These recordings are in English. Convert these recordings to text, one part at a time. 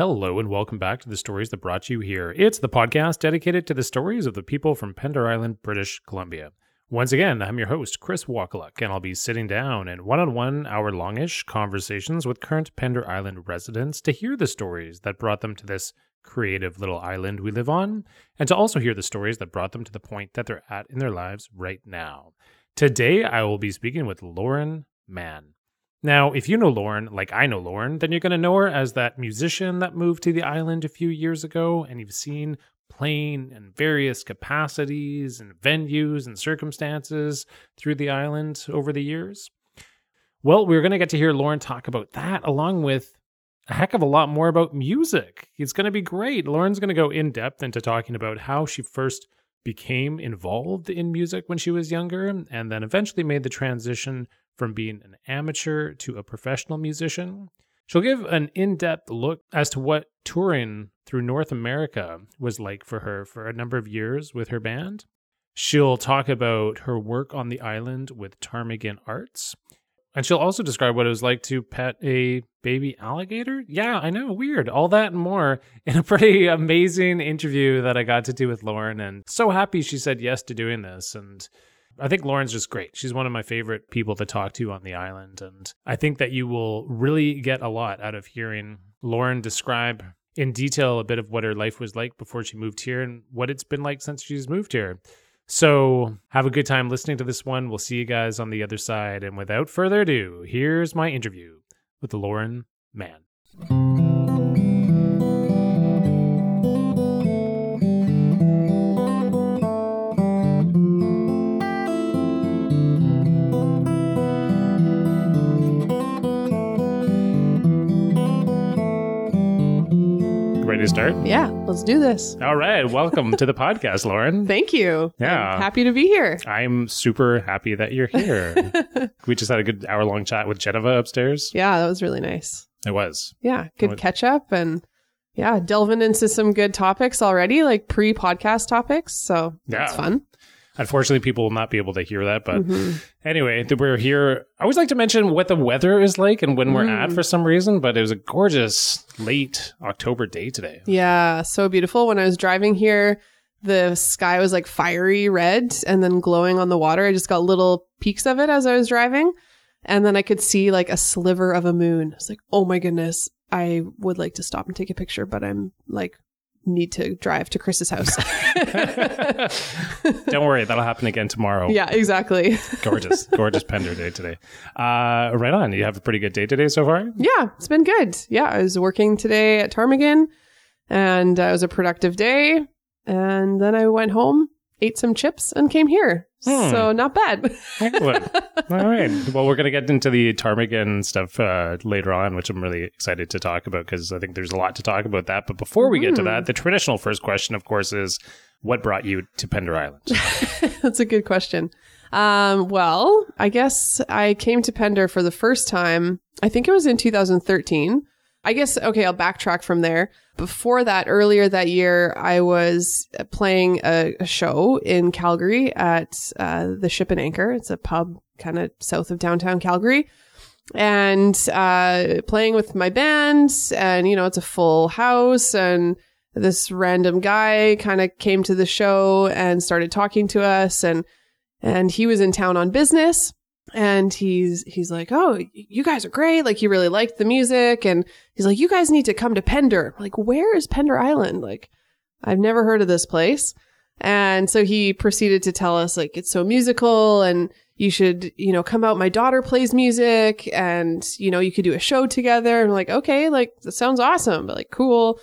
Hello and welcome back to The Stories That Brought You Here. It's the podcast dedicated to the stories of the people from Pender Island, British Columbia. Once again, I'm your host, Chris Walkaluck, and I'll be sitting down in one-on-one hour-longish conversations with current Pender Island residents to hear the stories that brought them to this creative little island we live on, and to also hear the stories that brought them to the point that they're at in their lives right now. Today, I will be speaking with Lauren Mann. Now, if you know Lauren, like I know Lauren, then you're going to know her as that musician that moved to the island a few years ago, and you've seen playing in various capacities and venues and circumstances through the island over the years. Well, we're going to get to hear Lauren talk about that, along with a heck of a lot more about music. It's going to be great. Lauren's going to go in depth into talking about how she first became involved in music when she was younger, and then eventually made the transition from being an amateur to a professional musician. She'll give an in-depth look as to what touring through North America was like for her for a number of years with her band. She'll talk about her work on the island with Ptarmigan Arts. And she'll also describe what it was like to pet a baby alligator. Yeah, I know, weird. All that and more in a pretty amazing interview that I got to do with Lauren. And so happy she said yes to doing this. And I think Lauren's just great. She's one of my favorite people to talk to on the island. And I think that you will really get a lot out of hearing Lauren describe in detail a bit of what her life was like before she moved here and what it's been like since she's moved here. So have a good time listening to this one. We'll see you guys on the other side. And without further ado, here's my interview with Lauren Mann. To start? Yeah, let's do this. All right. Welcome to the podcast, Lauren. Thank you. Yeah. I'm happy to be here. I'm super happy that you're here. We just had a good hour-long chat with Geneva upstairs. Yeah, that was really nice. It was. Yeah, good catch-up and delving into some good topics already, like pre-podcast topics. So that's fun. Unfortunately, people will not be able to hear that. But anyway, we're here. I always like to mention what the weather is like and when we're at for some reason. But it was a gorgeous late October day today. Yeah, so beautiful. When I was driving here, the sky was like fiery red and then glowing on the water. I just got little peaks of it as I was driving. And then I could see like a sliver of a moon. It's like, oh my goodness, I would like to stop and take a picture, but I'm like, need to drive to Chris's house. Don't worry, that'll happen again tomorrow. Yeah, exactly. Gorgeous Pender day today. Right on. You have a pretty good day today so far? Yeah, it's been good. Yeah, I was working today at Ptarmigan and it was a productive day. And then I went home, ate some chips, and came here. So not bad. Excellent. All right. Well, we're going to get into the Ptarmigan stuff later on, which I'm really excited to talk about because I think there's a lot to talk about that. But before we get to that, the traditional first question, of course, is what brought you to Pender Island? That's a good question. Well, I guess I came to Pender for the first time. I think it was in 2013. I guess, okay, I'll backtrack from there. Before that, earlier that year, I was playing a show in Calgary at the Ship and Anchor. It's a pub kind of south of downtown Calgary. And playing with my band and, you know, it's a full house. And this random guy kind of came to the show and started talking to us. And he was in town on business. And he's like, oh, you guys are great. Like, he really liked the music. And he's like, you guys need to come to Pender. Like, where is Pender Island? Like, I've never heard of this place. And so he proceeded to tell us, like, it's so musical and you should, you know, come out. My daughter plays music and, you know, you could do a show together. And I'm like, okay, like, that sounds awesome, but like, cool.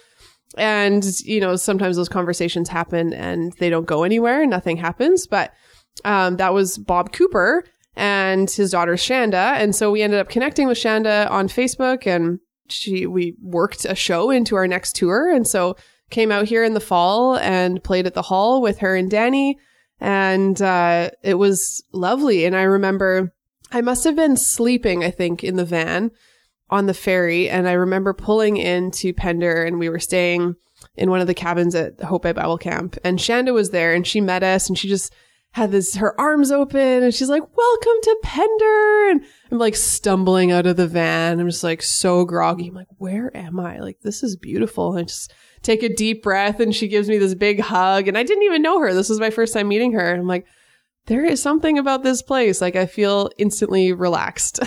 And, you know, sometimes those conversations happen and they don't go anywhere and nothing happens. But that was Bob Cooper and his daughter Shanda. And so we ended up connecting with Shanda on Facebook and we worked a show into our next tour. And so came out here in the fall and played at the hall with her and Danny. And it was lovely. And I remember I must have been sleeping, I think, in the van on the ferry. And I remember pulling into Pender and we were staying in one of the cabins at Hope Bay Bible Camp. And Shanda was there and she met us and she just had her arms open and she's like, welcome to Pender. And I'm like stumbling out of the van. I'm just like so groggy. I'm like, where am I? Like, this is beautiful. And I just take a deep breath and she gives me this big hug. And I didn't even know her. This was my first time meeting her. And I'm like, there is something about this place. Like, I feel instantly relaxed.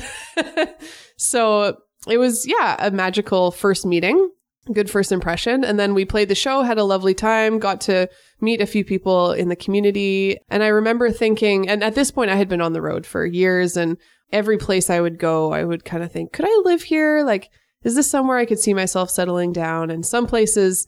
So it was, yeah, a magical first meeting. Good first impression. And then we played the show, had a lovely time, got to meet a few people in the community. And I remember thinking, and at this point I had been on the road for years, and every place I would go, I would kind of think, could I live here? Like, is this somewhere I could see myself settling down? And some places,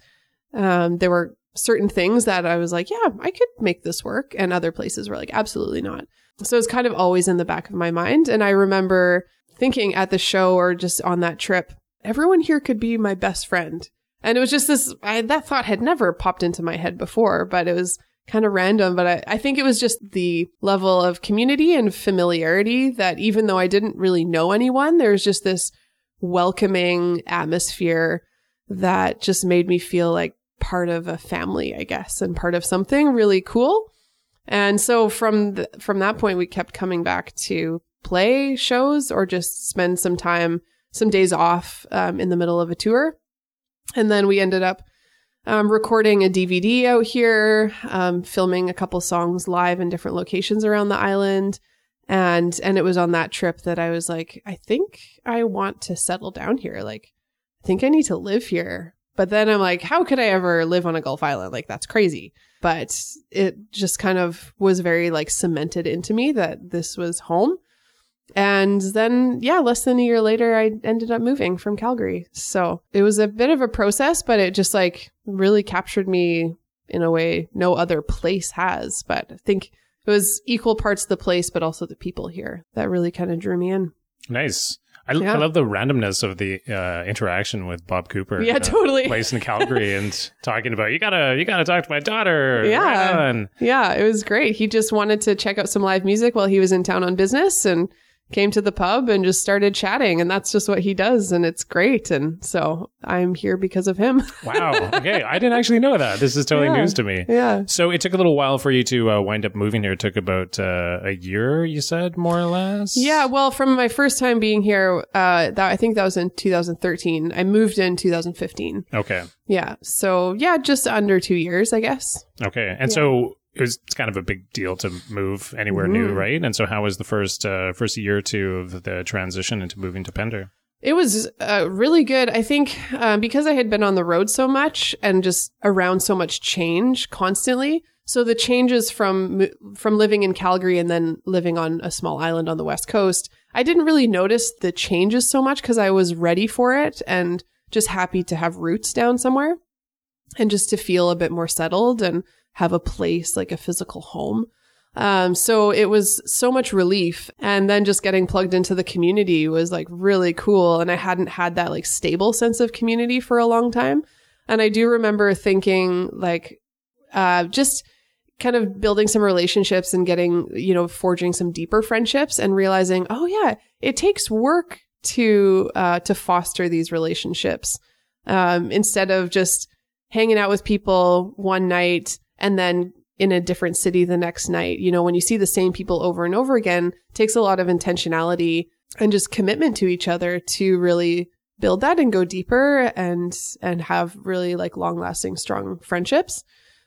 there were certain things that I was like, yeah, I could make this work. And other places were like, absolutely not. So it's kind of always in the back of my mind. And I remember thinking at the show or just on that trip, everyone here could be my best friend. And it was just this, that thought had never popped into my head before, but it was kind of random. But I think it was just the level of community and familiarity that even though I didn't really know anyone, there was just this welcoming atmosphere that just made me feel like part of a family, I guess, and part of something really cool. And so from that point, we kept coming back to play shows or just spend some time, some days off in the middle of a tour. And then we ended up recording a DVD out here, filming a couple songs live in different locations around the island. And it was on that trip that I was like, I think I want to settle down here. Like, I think I need to live here. But then I'm like, how could I ever live on a Gulf Island? Like, that's crazy. But it just kind of was very like cemented into me that this was home. And then, yeah, less than a year later, I ended up moving from Calgary. So it was a bit of a process, but it just like really captured me in a way no other place has. But I think it was equal parts the place, but also the people here that really kind of drew me in. Nice. I love the randomness of the interaction with Bob Cooper. Yeah, totally. Place in Calgary and talking about, you gotta talk to my daughter. Yeah. Run. Yeah, it was great. He just wanted to check out some live music while he was in town on business and came to the pub and just started chatting. And that's just what he does. And it's great. And so I'm here because of him. Wow. Okay. I didn't actually know that. This is totally news to me. Yeah. So it took a little while for you to wind up moving here. It took about a year, you said, more or less? Yeah. Well, from my first time being here, I think that was in 2013. I moved in 2015. Okay. Yeah. So yeah, just under 2 years, I guess. Okay. And so... It's kind of a big deal to move anywhere new, right? And so how was the first year or two of the transition into moving to Pender? It was really good. I think because I had been on the road so much and just around so much change constantly. So the changes from living in Calgary and then living on a small island on the West Coast, I didn't really notice the changes so much because I was ready for it and just happy to have roots down somewhere and just to feel a bit more settled and have a place, like a physical home. So it was so much relief. And then just getting plugged into the community was like really cool. And I hadn't had that like stable sense of community for a long time. And I do remember thinking like just kind of building some relationships and getting, forging some deeper friendships and realizing, oh yeah, it takes work to foster these relationships instead of just hanging out with people one night and then in a different city the next night. When you see the same people over and over again, it takes a lot of intentionality and just commitment to each other to really build that and go deeper and have really like long lasting, strong friendships.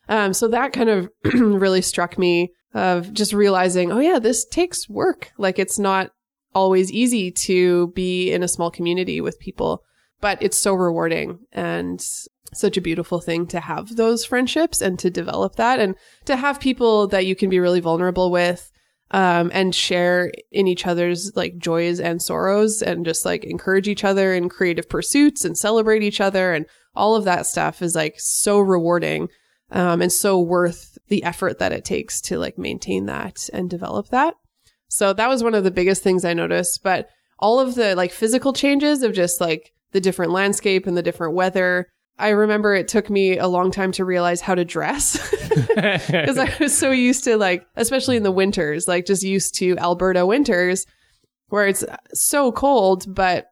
So that kind of really struck me of just realizing, oh yeah, this takes work. Like it's not always easy to be in a small community with people, but it's so rewarding and such a beautiful thing to have those friendships and to develop that and to have people that you can be really vulnerable with and share in each other's like joys and sorrows and just like encourage each other in creative pursuits and celebrate each other. And all of that stuff is like so rewarding and so worth the effort that it takes to like maintain that and develop that. So that was one of the biggest things I noticed. But all of the like physical changes of just like the different landscape and the different weather, I remember it took me a long time to realize how to dress because I was so used to like, especially in the winters, like just used to Alberta winters where it's so cold, but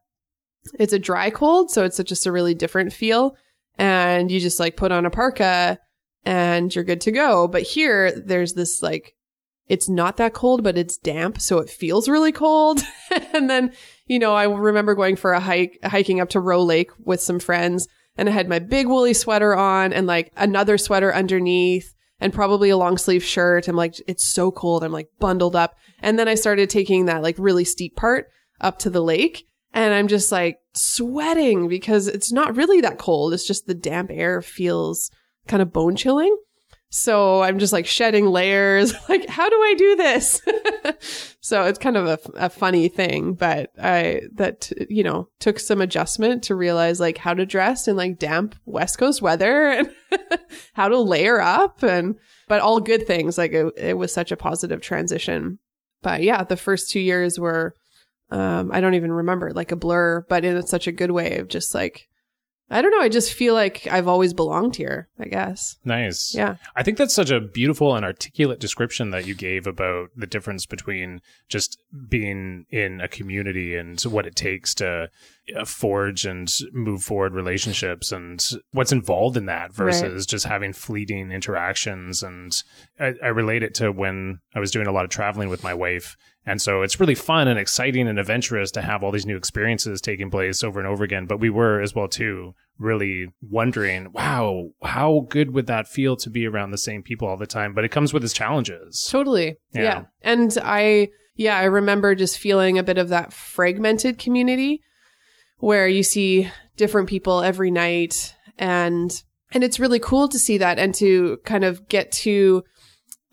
it's a dry cold. So it's just a really different feel. And you just like put on a parka and you're good to go. But here there's this like it's not that cold, but it's damp, so it feels really cold. And then, you know, I remember going for a hiking up to Rowe Lake with some friends, and I had my big woolly sweater on and like another sweater underneath and probably a long sleeve shirt. I'm like, it's so cold. I'm like bundled up. And then I started taking that like really steep part up to the lake, and I'm just like sweating because it's not really that cold. It's just the damp air feels kind of bone chilling. So I'm just like shedding layers. Like, how do I do this? So it's kind of a funny thing, but that took some adjustment to realize like how to dress in like damp West Coast weather and how to layer up, but all good things. Like it was such a positive transition. But yeah, the first 2 years were, I don't even remember, like a blur, but in such a good way of just like, I don't know. I just feel like I've always belonged here, I guess. Nice. Yeah. I think that's such a beautiful and articulate description that you gave about the difference between just being in a community and what it takes to forge and move forward relationships and what's involved in that versus just having fleeting interactions. And I relate it to when I was doing a lot of traveling with my wife. And so it's really fun and exciting and adventurous to have all these new experiences taking place over and over again. But we were as well, too, really wondering, wow, how good would that feel to be around the same people all the time? But it comes with its challenges. Totally. Yeah. And I remember just feeling a bit of that fragmented community where you see different people every night. And it's really cool to see that and to kind of get to...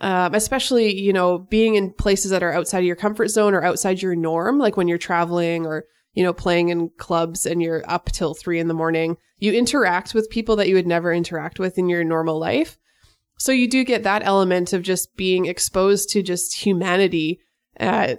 especially, you know, being in places that are outside of your comfort zone or outside your norm, like when you're traveling or, you know, playing in clubs and you're up till 3 a.m, you interact with people that you would never interact with in your normal life. So you do get that element of just being exposed to just humanity.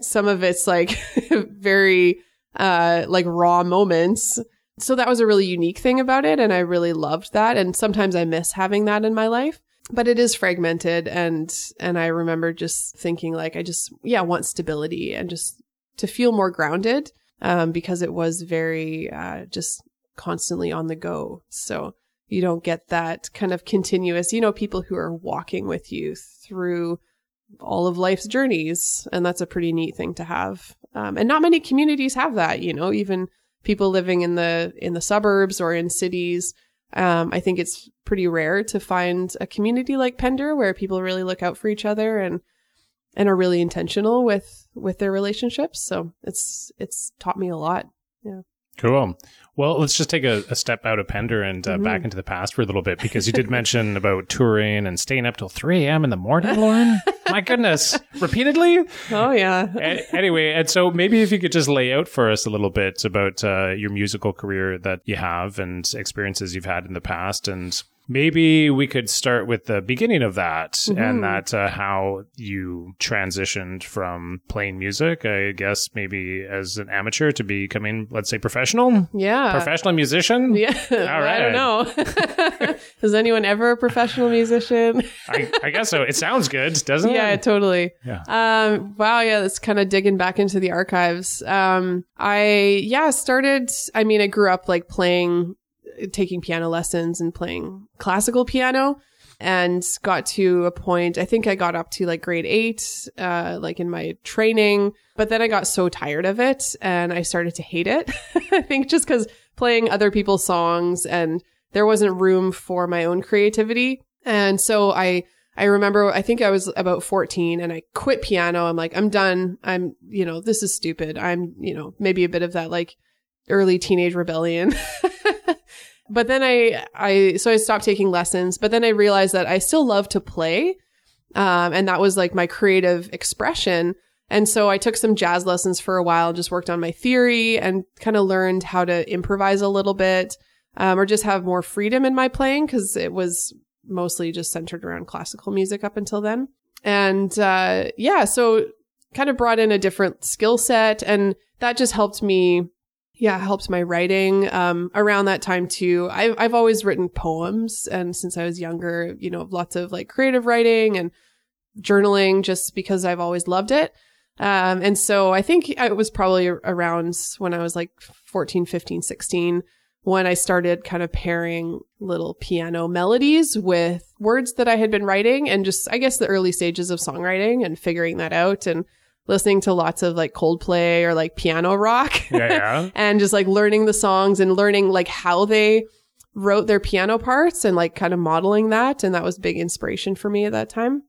Some of it's like very like raw moments. So that was a really unique thing about it. And I really loved that. And sometimes I miss having that in my life. But it is fragmented, and I remember just thinking like I just want stability and just to feel more grounded because it was very just constantly on the go. So you don't get that kind of continuous, you know, people who are walking with you through all of life's journeys, and that's a pretty neat thing to have. And not many communities have that, you know, even people living in the suburbs or in cities. I think it's pretty rare to find a community like Pender where people really look out for each other and are really intentional with their relationships. So it's taught me a lot. Yeah. Cool. Well, let's just take a step out of Pender and back into the past for a little bit, because you did mention about touring and staying up till 3 a.m. in the morning, Lauren. My goodness. Repeatedly? Oh, yeah. Anyway, and so maybe if you could just lay out for us a little bit about your musical career that you have and experiences you've had in the past. And maybe we could start with the beginning of that and that how you transitioned from playing music, I guess, maybe as an amateur to becoming, let's say, professional. Yeah. Professional musician. Yeah. All right. I don't know. Is anyone ever a professional musician? I guess so. It sounds good, doesn't it? Yeah, totally. Yeah. Wow. Yeah. That's kind of digging back into the archives. I grew up like playing, taking piano lessons and playing classical piano, and got to a point, I think I got up to like grade 8, like in my training, but then I got so tired of it and I started to hate it. I think just because playing other people's songs and there wasn't room for my own creativity. And so I remember, I think I was about 14 and I quit piano. I'm like, I'm done. I'm, you know, this is stupid. I'm, you know, maybe a bit of that like early teenage rebellion. But then I stopped taking lessons, but then I realized that I still love to play. And that was like my creative expression. And so I took some jazz lessons for a while, just worked on my theory and kind of learned how to improvise a little bit, or just have more freedom in my playing, because it was mostly just centered around classical music up until then. And so kind of brought in a different skill set, and that just helped me. Yeah, it helped my writing around that time too. I've always written poems, and since I was younger, you know, lots of like creative writing and journaling, just because I've always loved it. And so I think it was probably around when I was like 14, 15, 16 when I started kind of pairing little piano melodies with words that I had been writing and just, I guess, the early stages of songwriting and figuring that out and listening to lots of like Coldplay or like piano rock and just like learning the songs and learning like how they wrote their piano parts and like kind of modeling that. And that was big inspiration for me at that time.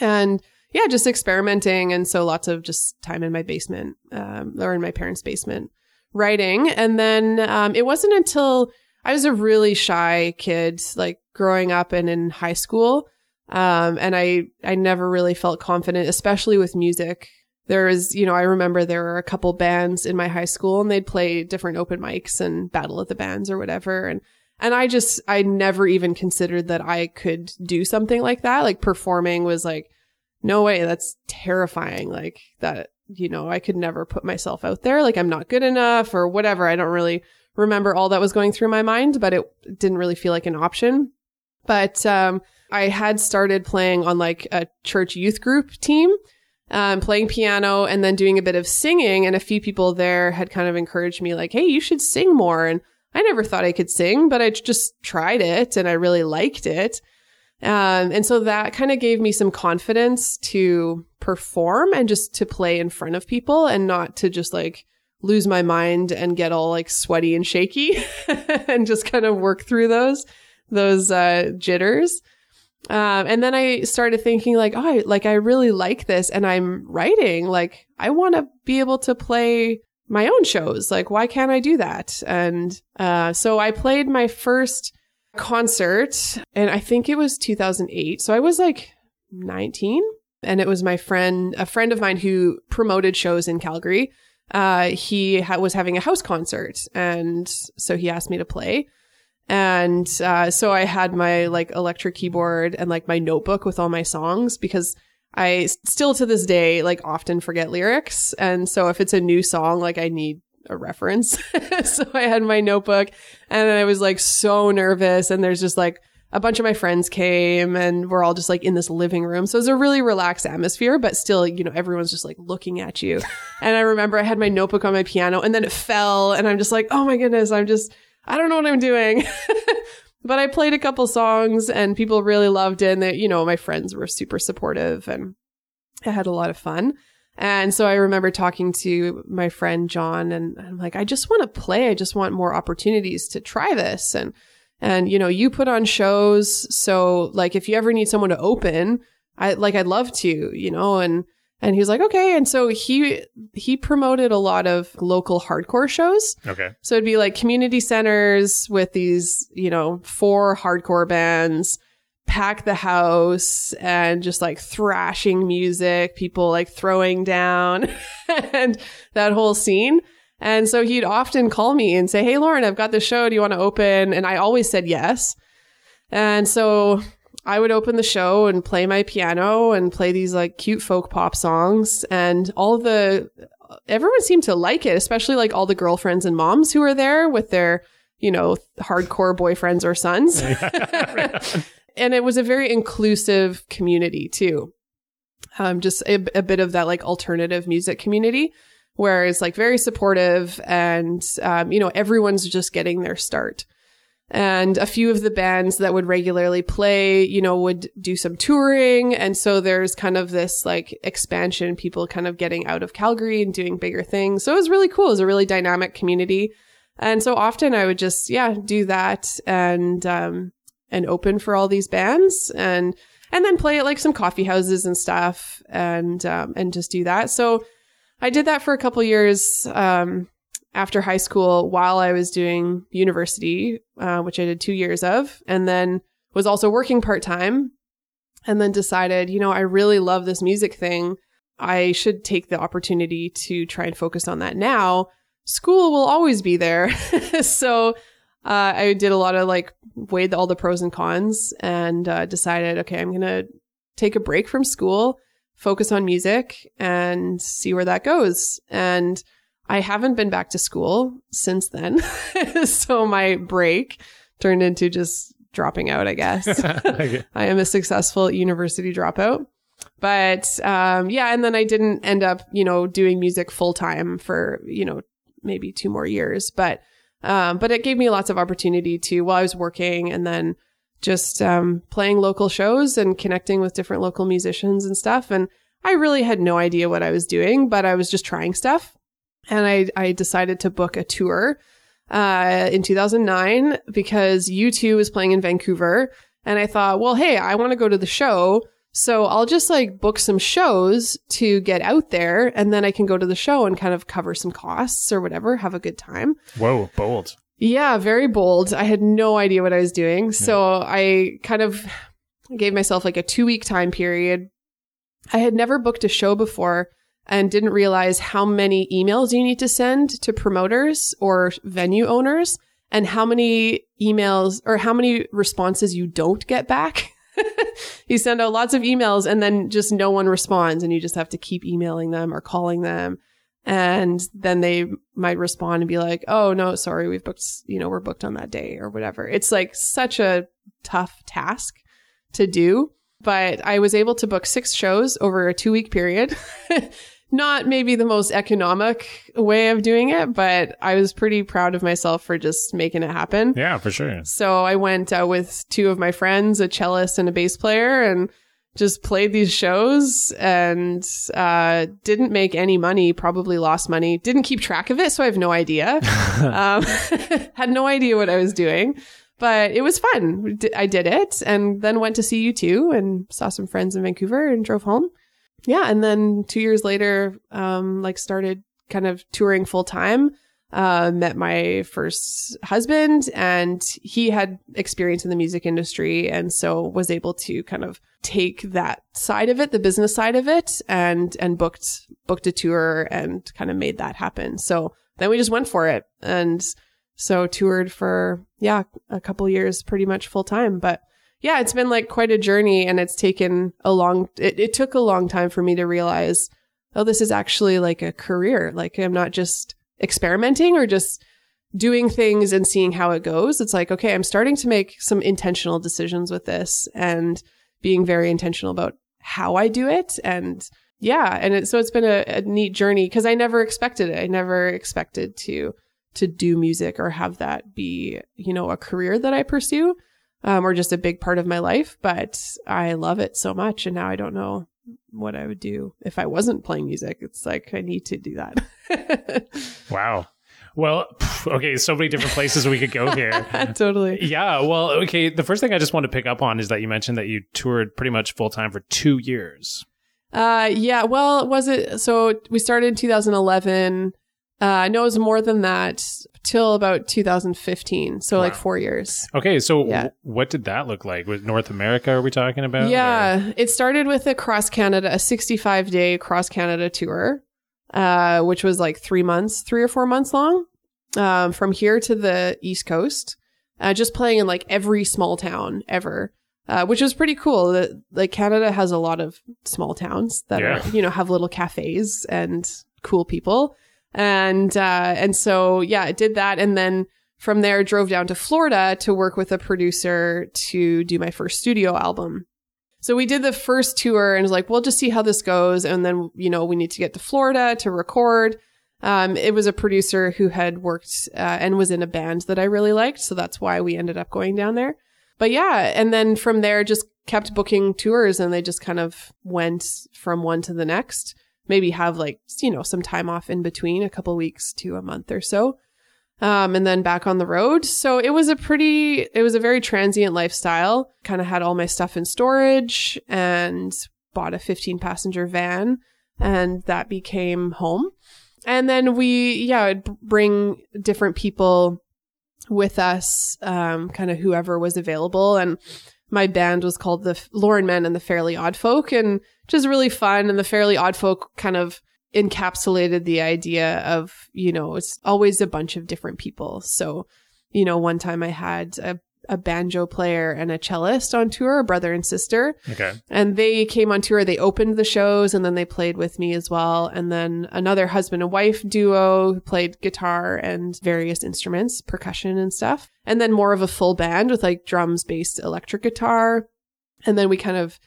And yeah, just experimenting. And so lots of just time in my basement or in my parents' basement writing. And then it wasn't until I was a really shy kid, like growing up and in high school. And I never really felt confident, especially with music. There was, you know, I remember there were a couple bands in my high school and they'd play different open mics and battle at the bands or whatever. And I never even considered that I could do something like that. Like performing was like, no way, that's terrifying. Like that, you know, I could never put myself out there. Like I'm not good enough or whatever. I don't really remember all that was going through my mind, but it didn't really feel like an option. But, I had started playing on like a church youth group team, playing piano and then doing a bit of singing. And a few people there had kind of encouraged me like, hey, you should sing more. And I never thought I could sing, but I just tried it and I really liked it. And so that kind of gave me some confidence to perform and just to play in front of people and not to just like lose my mind and get all like sweaty and shaky and just kind of work through those jitters. And then I started thinking like, oh, like I really like this and I'm writing, like I want to be able to play my own shows. Like, why can't I do that? And, so I played my first concert and I think it was 2008. So I was like 19 and it was a friend of mine who promoted shows in Calgary. He was having a house concert. And so he asked me to play. And so I had my like electric keyboard and like my notebook with all my songs because I still to this day like often forget lyrics. And so if it's a new song, like I need a reference. So I had my notebook and I was like so nervous. And there's just like a bunch of my friends came and we're all just like in this living room. So it was a really relaxed atmosphere, but still, you know, everyone's just like looking at you. And I remember I had my notebook on my piano and then it fell and I'm just like, oh my goodness, I don't know what I'm doing, but I played a couple songs and people really loved it. And they, you know, my friends were super supportive and I had a lot of fun. And so I remember talking to my friend, John, and I'm like, I just want to play. I just want more opportunities to try this. And, you know, you put on shows. So like, if you ever need someone to open, I'd love to, you know, and he was like, okay. And so he promoted a lot of local hardcore shows. Okay. So it'd be like community centers with these, you know, 4 hardcore bands, pack the house and just like thrashing music, people like throwing down and that whole scene. And so he'd often call me and say, hey, Lauren, I've got this show. Do you want to open? And I always said yes. And so I would open the show and play my piano and play these like cute folk pop songs and everyone seemed to like it, especially like all the girlfriends and moms who were there with their, you know, hardcore boyfriends or sons. And it was a very inclusive community too. Just a bit of that like alternative music community where it's like very supportive and, you know, everyone's just getting their start. And a few of the bands that would regularly play, you know, would do some touring. And so there's kind of this like expansion, people kind of getting out of Calgary and doing bigger things. So it was really cool. It was a really dynamic community. And so often I would just, do that and open for all these bands and then play at like some coffee houses and stuff and just do that. So I did that for a couple years, after high school while I was doing university, which I did 2 years of, and then was also working part-time and then decided, you know, I really love this music thing. I should take the opportunity to try and focus on that now. School will always be there. So I did a lot of like weighed all the pros and cons and decided, okay, I'm going to take a break from school, focus on music and see where that goes. And I haven't been back to school since then. So my break turned into just dropping out, I guess. Okay. I am a successful university dropout. But and then I didn't end up, you know, doing music full time for, you know, maybe 2 more years. But But it gave me lots of opportunity to, while I was working and then just playing local shows and connecting with different local musicians and stuff. And I really had no idea what I was doing, but I was just trying stuff. And I decided to book a tour in 2009 because U2 was playing in Vancouver. And I thought, well, hey, I want to go to the show. So I'll just like book some shows to get out there, and then I can go to the show and kind of cover some costs or whatever, have a good time. Whoa, bold. Yeah, very bold. I had no idea what I was doing. Yeah. So I kind of gave myself like a 2-week time period. I had never booked a show before and didn't realize how many emails you need to send to promoters or venue owners and how many emails or how many responses you don't get back. You send out lots of emails and then just no one responds, and you just have to keep emailing them or calling them. And then they might respond and be like, oh, no, sorry, we've booked, you know, we're booked on that day or whatever. It's like such a tough task to do. But I was able to book 6 shows over a 2-week period. Not maybe the most economic way of doing it, but I was pretty proud of myself for just making it happen. Yeah, for sure. So I went with 2 of my friends, a cellist and a bass player, and just played these shows and didn't make any money, probably lost money, didn't keep track of it. So I have no idea. Had no idea what I was doing. But it was fun. I did it and then went to see U2 and saw some friends in Vancouver and drove home. Yeah. And then 2 years later, like started kind of touring full time, met my first husband, and he had experience in the music industry. And so was able to kind of take that side of it, the business side of it, and booked a tour and kind of made that happen. So then we just went for it. And so toured for, yeah, a couple years, pretty much full time. But yeah, it's been like quite a journey, and it's taken a long, it took a long time for me to realize, oh, this is actually like a career. Like I'm not just experimenting or just doing things and seeing how it goes. It's like, okay, I'm starting to make some intentional decisions with this and being very intentional about how I do it. And yeah, and so it's been a neat journey because I never expected it. I never expected to do music or have that be, you know, a career that I pursue. Or just a big part of my life, but I love it so much. And now I don't know what I would do if I wasn't playing music. It's like, I need to do that. Wow. Well, okay, so many different places we could go here. Totally. Yeah. Well, okay. The first thing I just want to pick up on is that you mentioned that you toured pretty much full time for 2 years. Yeah. Well, was it? So we started in 2011. I know it was more than that till about 2015. So wow. Like 4 years. Okay. So yeah. What did that look like? Was North America are we talking about? Yeah. Or? It started with a 65-day cross Canada tour, which was like 3 or 4 months long, from here to the East Coast, just playing in like every small town ever, which was pretty cool. Like Canada has a lot of small towns that are, you know, have little cafes and cool people. And so, yeah, I did that. And then from there, drove down to Florida to work with a producer to do my first studio album. So we did the first tour and was like, we'll just see how this goes. And then, you know, we need to get to Florida to record. It was a producer who had worked and was in a band that I really liked. So that's why we ended up going down there. But yeah, and then from there, just kept booking tours, and they just kind of went from one to the next. Maybe have like, you know, some time off in between, a couple weeks to a month or so, and then back on the road. So it was a very transient lifestyle. Kind of had all my stuff in storage and bought a 15-passenger van, and that became home. And then I'd bring different people with us, kind of whoever was available. And my band was called the Lauren Men and the Fairly Odd Folk, and which is really fun. And the Fairly Odd Folk kind of encapsulated the idea of, you know, it's always a bunch of different people. So, you know, one time I had a banjo player and a cellist on tour, a brother and sister. Okay. And they came on tour. They opened the shows, and then they played with me as well. And then another husband and wife duo who played guitar and various instruments, percussion and stuff. And then more of a full band with like drums, bass, electric guitar. And then we kind of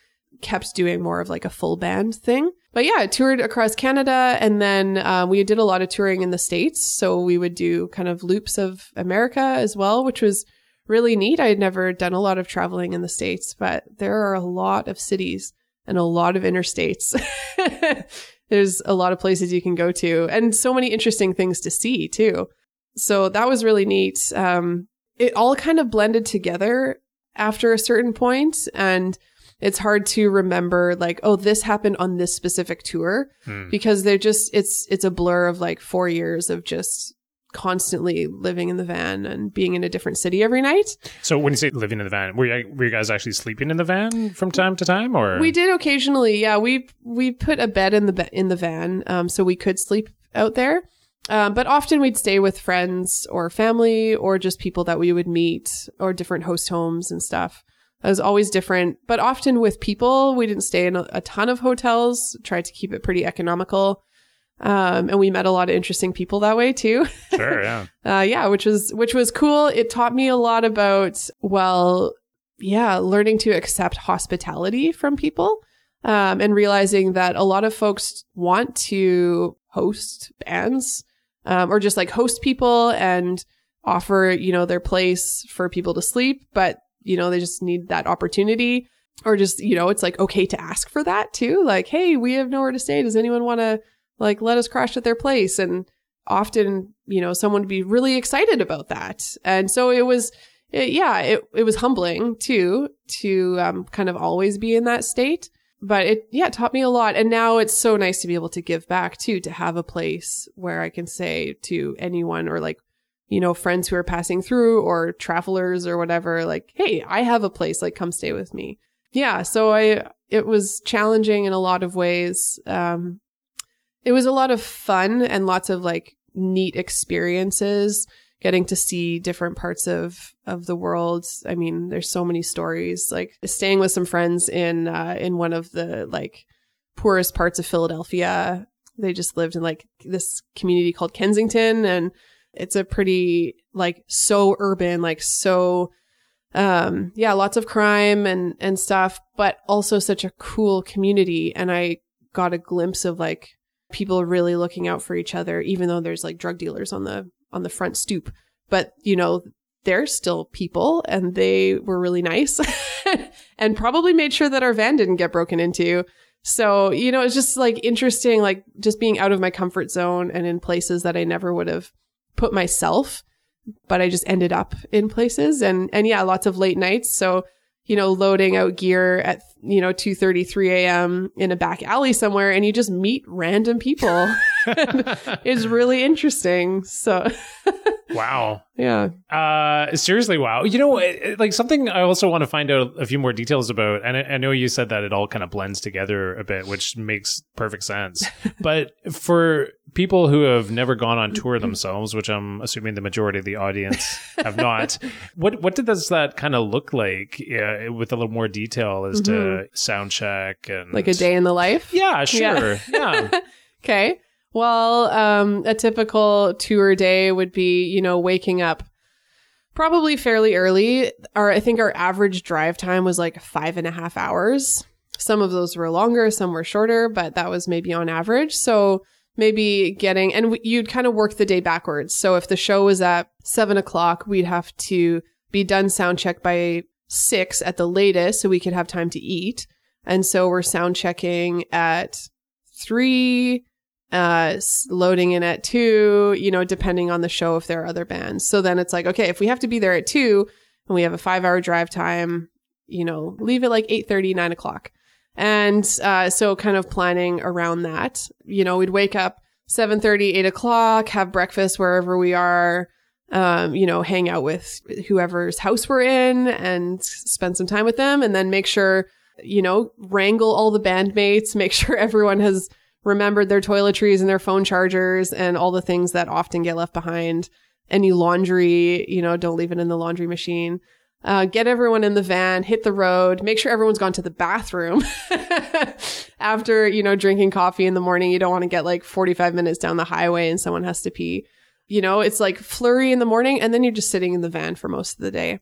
kept doing more of like a full band thing. But yeah, I toured across Canada, and then we did a lot of touring in the States. So we would do kind of loops of America as well, which was really neat. I had never done a lot of traveling in the States, but there are a lot of cities and a lot of interstates. There's a lot of places you can go to and so many interesting things to see too. So that was really neat. It all kind of blended together after a certain point, and it's hard to remember like, oh, this happened on this specific tour because they're just, it's a blur of like 4 years of just constantly living in the van and being in a different city every night. So when you say living in the van, were you guys actually sleeping in the van from time to time, or? We did occasionally. Yeah. We put a bed in the van. So we could sleep out there. But often we'd stay with friends or family or just people that we would meet or different host homes and stuff. That was always different, but often with people. We didn't stay in a ton of hotels, tried to keep it pretty economical. And we met a lot of interesting people that way too. Sure, yeah. Which was cool. It taught me a lot about, learning to accept hospitality from people, and realizing that a lot of folks want to host bands, or just like host people and offer, their place for people to sleep, but they just need that opportunity, or just, it's like, okay to ask for that too. Like, hey, we have nowhere to stay. Does anyone want to let us crash at their place? And often, someone would be really excited about that. And so it was humbling too, to kind of always be in that state, but it taught me a lot. And now it's so nice to be able to give back too, to have a place where I can say to anyone, or like, friends who are passing through or travelers or whatever, like, hey, I have a place, like, come stay with me. Yeah. So it was challenging in a lot of ways. It was a lot of fun and lots of like neat experiences, getting to see different parts of the world. I mean, there's so many stories, like staying with some friends in one of the like poorest parts of Philadelphia. They just lived in like this community called Kensington, and it's a pretty, like, so urban, like, so, lots of crime and stuff, but also such a cool community. And I got a glimpse of, like, people really looking out for each other, even though there's, like, drug dealers on the front stoop. But, they're still people, and they were really nice and probably made sure that our van didn't get broken into. So, it's just, like, interesting, like, just being out of my comfort zone and in places that I never would have put myself, but I just ended up in places and lots of late nights. So, loading out gear at, 2:30, 3 a.m. in a back alley somewhere, and you just meet random people. It's really interesting. So. Wow. Yeah. Seriously. Wow. Something I also want to find out a few more details about, and I know you said that it all kind of blends together a bit, which makes perfect sense. But for people who have never gone on tour themselves, which I'm assuming the majority of the audience have not, what does that kind of look like with a little more detail as to sound check and like a day in the life? Yeah, sure. Yeah. Okay. Well, a typical tour day would be, waking up probably fairly early. I think our average drive time was like 5.5 hours. Some of those were longer, some were shorter, but that was maybe on average. So maybe you'd kind of work the day backwards. So if the show was at 7:00, we'd have to be done sound check by 6:00 at the latest, so we could have time to eat. And so we're sound checking at 3:00. Loading in at 2:00, depending on the show, if there are other bands. So then it's like, okay, if we have to be there at 2:00 and we have a 5-hour drive time, leave it like 8:30, 9:00. And, so kind of planning around that, we'd wake up 7:30, 8:00, have breakfast wherever we are, hang out with whoever's house we're in and spend some time with them, and then make sure, wrangle all the bandmates, make sure everyone has remembered their toiletries and their phone chargers and all the things that often get left behind. Any laundry, don't leave it in the laundry machine. Get everyone in the van, hit the road, make sure everyone's gone to the bathroom. After, drinking coffee in the morning, you don't want to get like 45 minutes down the highway and someone has to pee. It's like flurry in the morning, and then you're just sitting in the van for most of the day.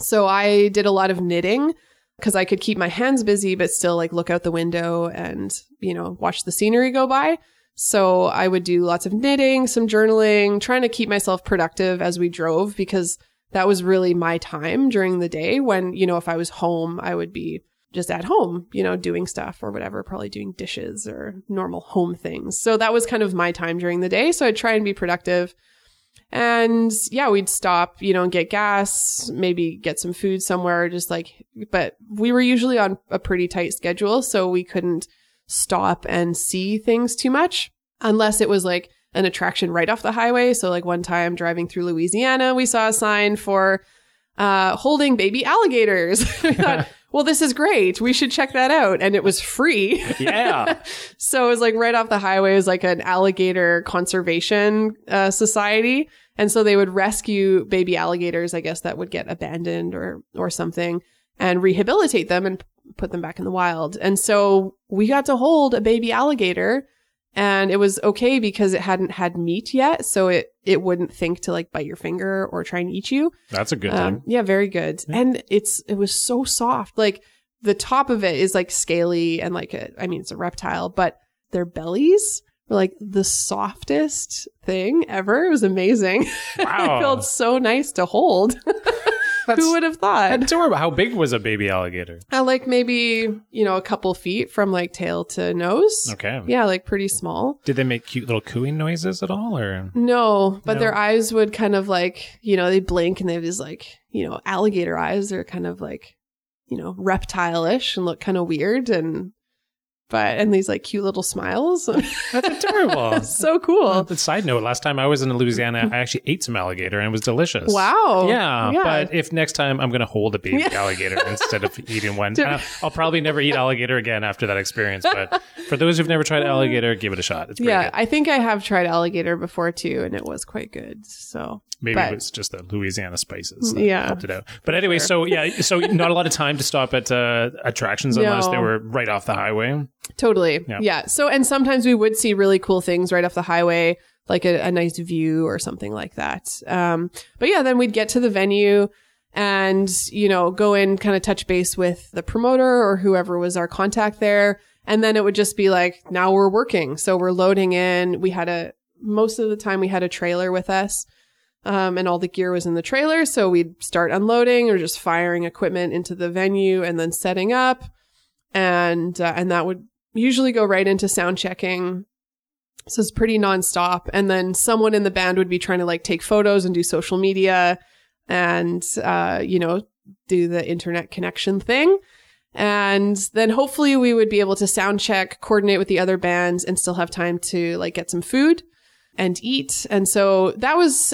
So I did a lot of knitting. because I could keep my hands busy, but still like look out the window and, you know, watch the scenery go by. So I would do lots of knitting, some journaling, trying to keep myself productive as we drove, because that was really my time during the day when, you know, if I was home, I would be just at home, you know, doing stuff or whatever, probably doing dishes or normal home things. So that was kind of my time during the day. So I'd try and be productive. And yeah, we'd stop, you know, and get gas, maybe get some food somewhere, just like, but we were usually on a pretty tight schedule. So we couldn't stop and see things too much unless it was like an attraction right off the highway. So like one time driving through Louisiana, we saw a sign for holding baby alligators. We thought, well, this is great. We should check that out. And it was free. Yeah. So it was like right off the highway. It was like an alligator conservation society. And so they would rescue baby alligators, I guess, that would get abandoned or something, and rehabilitate them and put them back in the wild. And so we got to hold a baby alligator, and it was okay because it hadn't had meat yet. So it wouldn't think to like bite your finger or try and eat you. That's a good time. Yeah, very good. Yeah. And it was so soft. Like the top of it is like scaly and like, it's a reptile, but their bellies were like the softest thing ever. It was amazing. Wow. It felt so nice to hold. That's, who would have thought? Adorable. How big was a baby alligator? Like maybe, you know, a couple feet from like tail to nose. Okay. Yeah, like pretty small. Did they make cute little cooing noises at all? Or no, but no. Their eyes would kind of like, you know, they blink and they have these like, you know, alligator eyes. They're kind of like, you know, reptile-ish and look kind of weird and these like cute little smiles. That's adorable. So cool. Side note, last time I was in Louisiana, I actually ate some alligator and it was delicious. Wow. Yeah. But if next time I'm going to hold a baby alligator instead of eating one, I'll probably never eat alligator again after that experience. But for those who've never tried alligator, give it a shot. It's pretty good. I think I have tried alligator before too, and it was quite good. So Maybe it was just the Louisiana spices that helped it out. But anyway, so not a lot of time to stop at attractions unless they were right off the highway. Totally. Yeah. So, and sometimes we would see really cool things right off the highway, like a nice view or something like that. But yeah, then we'd get to the venue and, you know, go in, kind of touch base with the promoter or whoever was our contact there. And then it would just be like, now we're working. So we're loading in. Most of the time we had a trailer with us. And all the gear was in the trailer. So we'd start unloading or just firing equipment into the venue and then setting up. And that would usually go right into sound checking. So it's pretty nonstop. And then someone in the band would be trying to like take photos and do social media and, you know, do the internet connection thing. And then hopefully we would be able to sound check, coordinate with the other bands, and still have time to like get some food and eat. And so that was,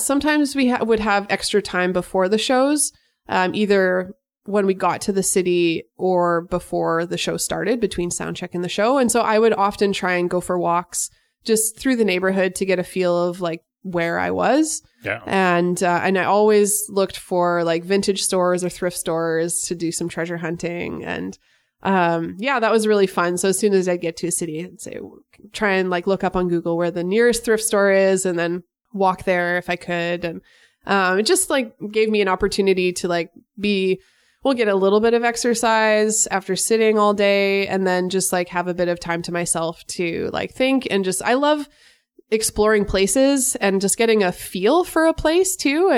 sometimes we would have extra time before the shows, either when we got to the city or before the show started, between sound check and the show. And so I would often try and go for walks just through the neighborhood to get a feel of like where I was. Yeah. And I always looked for like vintage stores or thrift stores to do some treasure hunting. And that was really fun. So as soon as I'd get to a city, I'd say, try and like look up on Google where the nearest thrift store is and then walk there if I could. And it just like gave me an opportunity to like we'll get a little bit of exercise after sitting all day and then just like have a bit of time to myself to like think and just, I love exploring places and just getting a feel for a place too.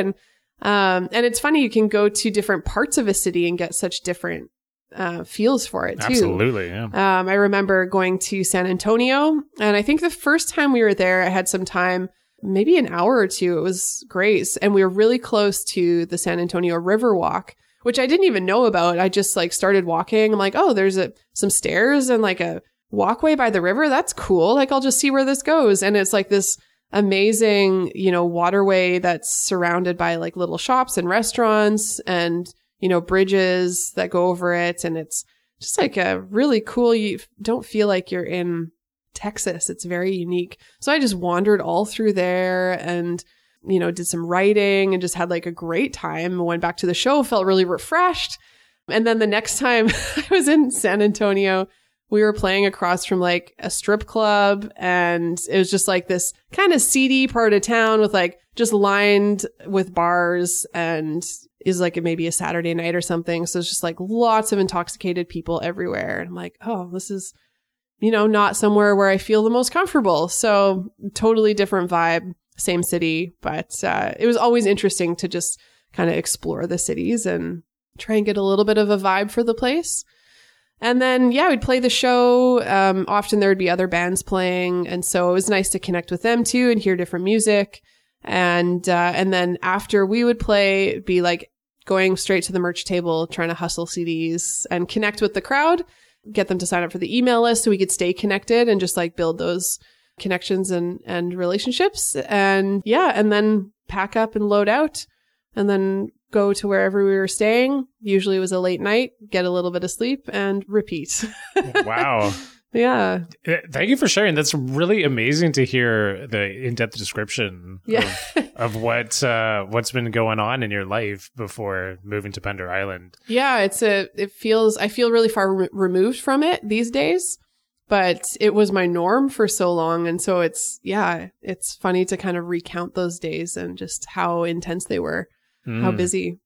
And it's funny, you can go to different parts of a city and get such different feels for it too. Absolutely, yeah. I remember going to San Antonio, and I think the first time we were there, I had some time, maybe an hour or two. It was great, and we were really close to the San Antonio River Walk, which I didn't even know about. I just like started walking. I'm like, oh, there's some stairs and like a walkway by the river. That's cool. Like I'll just see where this goes, and it's like this amazing, you know, waterway that's surrounded by like little shops and restaurants and, you know, bridges that go over it. And it's just like a really cool, you don't feel like you're in Texas. It's very unique. So I just wandered all through there and, you know, did some writing and just had like a great time. Went back to the show, felt really refreshed. And then the next time I was in San Antonio, we were playing across from like a strip club, and it was just like this kind of seedy part of town with like just lined with bars and is like maybe a Saturday night or something. So it's just like lots of intoxicated people everywhere. And I'm like, oh, this is, you know, not somewhere where I feel the most comfortable. So totally different vibe, same city. But it was always interesting to just kind of explore the cities and try and get a little bit of a vibe for the place. And then, yeah, we'd play the show. Often there would be other bands playing. And so it was nice to connect with them too and hear different music. And then after we would play, it'd be like going straight to the merch table, trying to hustle CDs and connect with the crowd, get them to sign up for the email list so we could stay connected and just like build those connections and relationships. And yeah, and then pack up and load out and then go to wherever we were staying. Usually it was a late night, get a little bit of sleep and repeat. Wow. Yeah. Thank you for sharing. That's really amazing to hear the in-depth description of what's been going on in your life before moving to Pender Island. Yeah, I feel really far removed from it these days, but it was my norm for so long. And so it's funny to kind of recount those days and just how intense they were, how busy.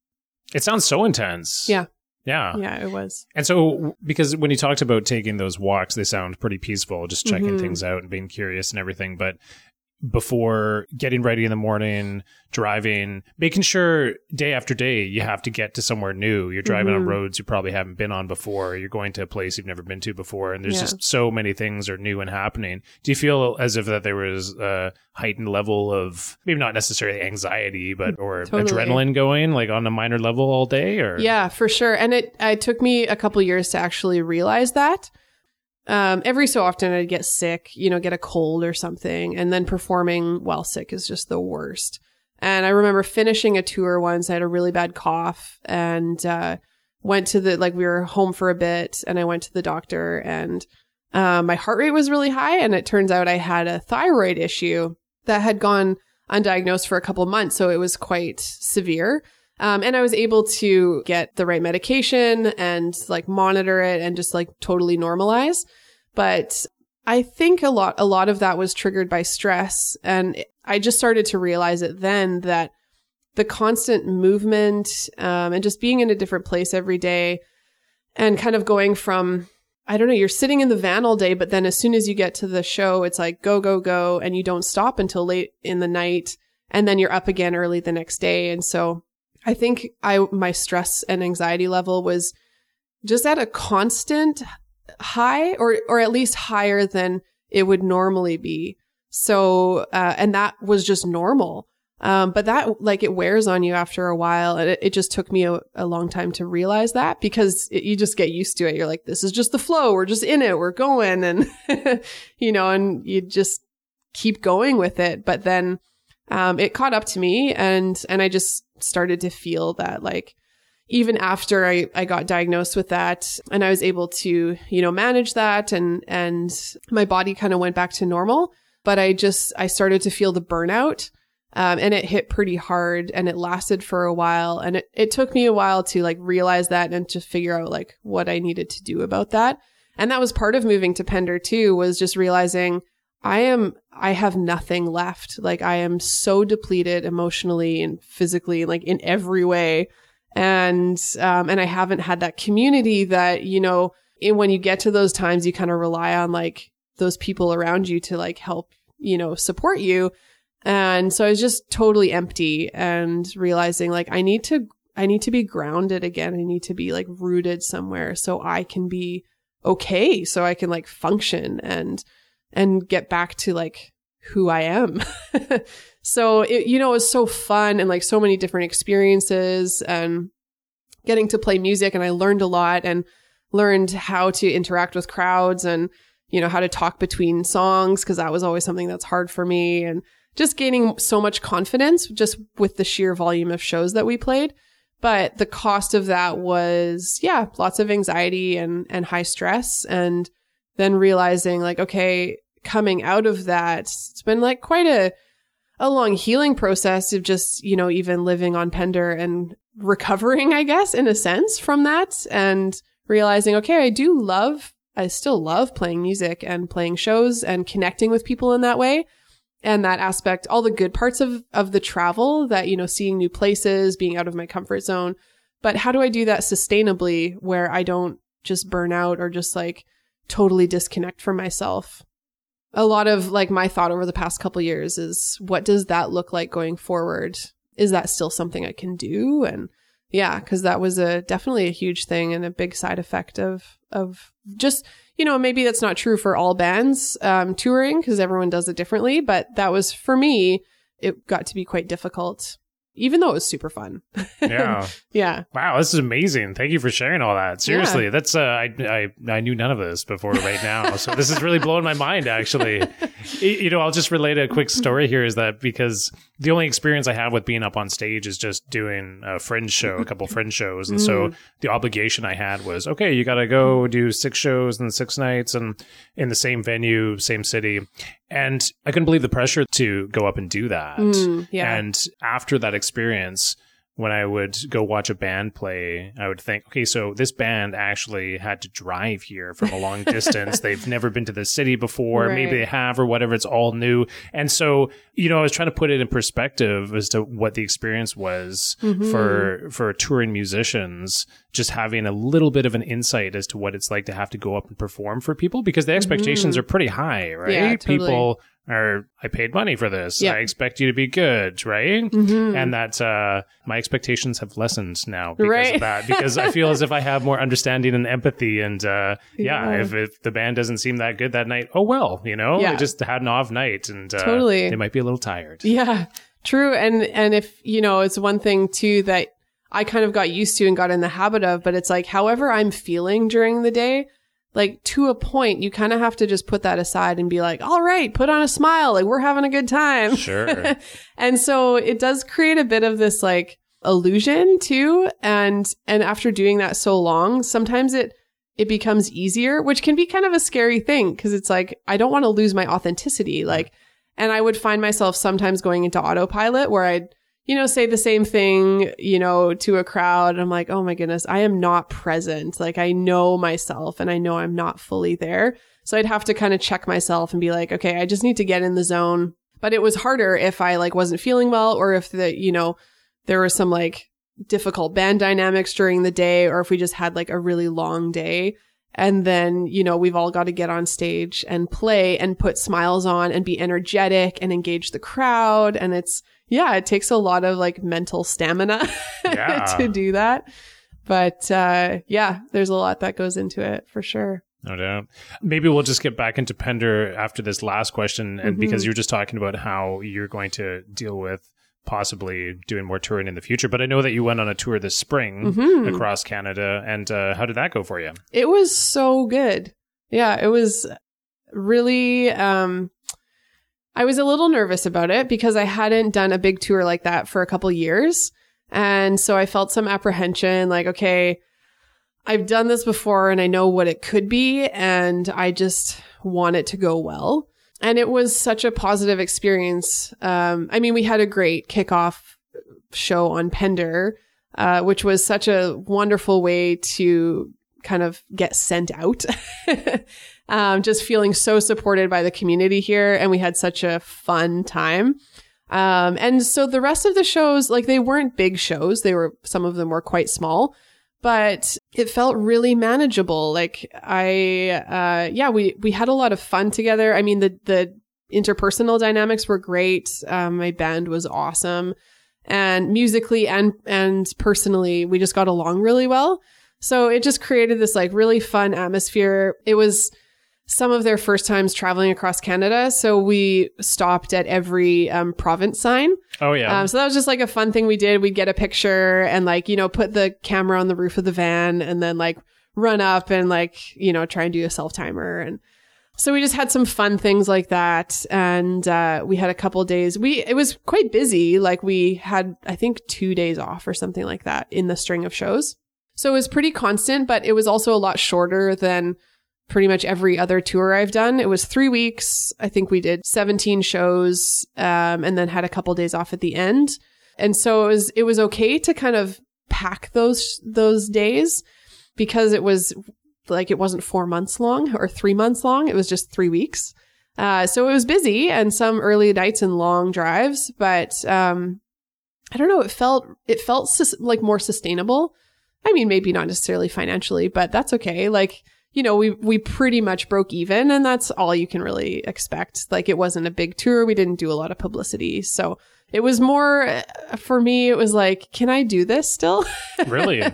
It sounds so intense. Yeah. Yeah. Yeah, it was. And so, because when you talked about taking those walks, they sound pretty peaceful, just checking things out and being curious and everything. But before getting ready in the morning, driving, making sure day after day you have to get to somewhere new. You're driving on roads you probably haven't been on before. You're going to a place you've never been to before. And there's just so many things are new and happening. Do you feel as if that there was a heightened level of, maybe not necessarily anxiety, but or adrenaline going like on a minor level all day? Or yeah, for sure. And it took me a couple of years to actually realize that. Every so often I'd get sick, you know, get a cold or something, and then performing while sick is just the worst. And I remember finishing a tour once, I had a really bad cough and went to we were home for a bit and I went to the doctor and my heart rate was really high and it turns out I had a thyroid issue that had gone undiagnosed for a couple months, so it was quite severe. And I was able to get the right medication and like monitor it and just like totally normalize. But I think a lot of that was triggered by stress. And I just started to realize it then that the constant movement and just being in a different place every day and kind of going from, I don't know, you're sitting in the van all day, but then as soon as you get to the show, it's like go, go, go. And you don't stop until late in the night. And then you're up again early the next day. And so I think my stress and anxiety level was just at a constant high or at least higher than it would normally be. So, and that was just normal. But that like it wears on you after a while. And it just took me a long time to realize that because you just get used to it. You're like, this is just the flow. We're just in it. We're going. And, you know, and you just keep going with it. But then it caught up to me and I just started to feel that like even after I got diagnosed with that and I was able to, you know, manage that and my body kind of went back to normal, but I started to feel the burnout and it hit pretty hard and it lasted for a while. And it took me a while to like realize that and to figure out like what I needed to do about that. And that was part of moving to Pender too, was just realizing I have nothing left. Like I am so depleted emotionally and physically, like in every way. And I haven't had that community that, you know, when you get to those times, you kind of rely on like those people around you to like help, you know, support you. And so I was just totally empty and realizing like, I need to be grounded again. I need to be like rooted somewhere so I can be okay. So I can like function and get back to like who I am. So, you know, it was so fun and like so many different experiences and getting to play music. And I learned a lot and learned how to interact with crowds and, you know, how to talk between songs because that was always something that's hard for me. And just gaining so much confidence just with the sheer volume of shows that we played. But the cost of that was, yeah, lots of anxiety and high stress and then realizing like, okay, coming out of that, it's been like quite a long healing process of just, you know, even living on Pender and recovering, I guess, in a sense from that and realizing, okay, I still love playing music and playing shows and connecting with people in that way. And that aspect, all the good parts of the travel that, you know, seeing new places, being out of my comfort zone. But how do I do that sustainably where I don't just burn out or just like totally disconnect from myself? A lot of like my thought over the past couple of years is, what does that look like going forward? Is that still something I can do? And yeah, because that was definitely a huge thing and a big side effect of just, you know, maybe that's not true for all bands touring, because everyone does it differently. But that was, for me, it got to be quite difficult, even though it was super fun. Yeah. Yeah. Wow. This is amazing. Thank you for sharing all that. Seriously. Yeah. That's, I knew none of this before right now. So this is really blowing my mind, actually. You know, I'll just relate a quick story here, is that because the only experience I have with being up on stage is just doing a fringe show, a couple fringe shows. And so the obligation I had was, okay, you got to go do 6 shows and 6 nights and in the same venue, same city. And I couldn't believe the pressure to go up and do that. Yeah. And after that experience, when I would go watch a band play, I would think, okay, so this band actually had to drive here from a long distance. They've never been to this city before. Right. Maybe they have or whatever. It's all new. And so, you know, I was trying to put it in perspective as to what the experience was for touring musicians, just having a little bit of an insight as to what it's like to have to go up and perform for people, because the expectations are pretty high, right? Yeah, totally. People are, I paid money for this. Yep. I expect you to be good, right? And that my expectations have lessened now because of that, because I feel as if I have more understanding and empathy. And if the band doesn't seem that good that night, oh well, you know, I just had an off night, and they might be a little tired. Yeah, true. And if, you know, it's one thing too that I kind of got used to and got in the habit of, but it's like, however I'm feeling during the day, like to a point, you kind of have to just put that aside and be like, all right, put on a smile. Like, we're having a good time. Sure. And so it does create a bit of this like illusion too. And after doing that so long, sometimes it becomes easier, which can be kind of a scary thing, because it's like, I don't want to lose my authenticity. Like, and I would find myself sometimes going into autopilot where I'd, you know, say the same thing, you know, to a crowd. I'm like, oh my goodness, I am not present. Like, I know myself and I know I'm not fully there. So I'd have to kind of check myself and be like, okay, I just need to get in the zone. But it was harder if I like wasn't feeling well, or if the, you know, there was some like difficult band dynamics during the day, or if we just had like a really long day. And then, you know, we've all got to get on stage and play and put smiles on and be energetic and engage the crowd. And it's, yeah, it takes a lot of like mental stamina to do that. But yeah, there's a lot that goes into it for sure. No doubt. Maybe we'll just get back into Pender after this last question. And because you're just talking about how you're going to deal with possibly doing more touring in the future. But I know that you went on a tour this spring across Canada. And how did that go for you? It was so good. Yeah, it was really... I was a little nervous about it because I hadn't done a big tour like that for a couple years. And so I felt some apprehension, like, okay, I've done this before and I know what it could be, and I just want it to go well. And it was such a positive experience. I mean, we had a great kickoff show on Pender, which was such a wonderful way to kind of get sent out. Just feeling so supported by the community here. And we had such a fun time. And so the rest of the shows, like, they weren't big shows. They were, some of them were quite small, but it felt really manageable. Like, we had a lot of fun together. I mean, the interpersonal dynamics were great. My band was awesome, and musically and personally, we just got along really well. So it just created this like really fun atmosphere. It was some of their first times traveling across Canada. So we stopped at every province sign. Oh, yeah. So that was just like a fun thing we did. We'd get a picture and like, you know, put the camera on the roof of the van and then like run up and like, you know, try and do a self-timer. And so we just had some fun things like that. And we had a couple days. It was quite busy. Like, we had, I think, 2 days off or something like that in the string of shows. So it was pretty constant, but it was also a lot shorter than pretty much every other tour I've done. It was 3 weeks. I think we did 17 shows and then had a couple days off at the end. And so it was okay to kind of pack those days, because it was like, it wasn't 4 months long or 3 months long. It was just 3 weeks. So it was busy and some early nights and long drives, but I don't know, it felt like more sustainable. I mean, maybe not necessarily financially, but that's okay. Like, you know, we pretty much broke even, and that's all you can really expect. Like, it wasn't a big tour. We didn't do a lot of publicity. So it was more, for me, it was like, can I do this still? Really?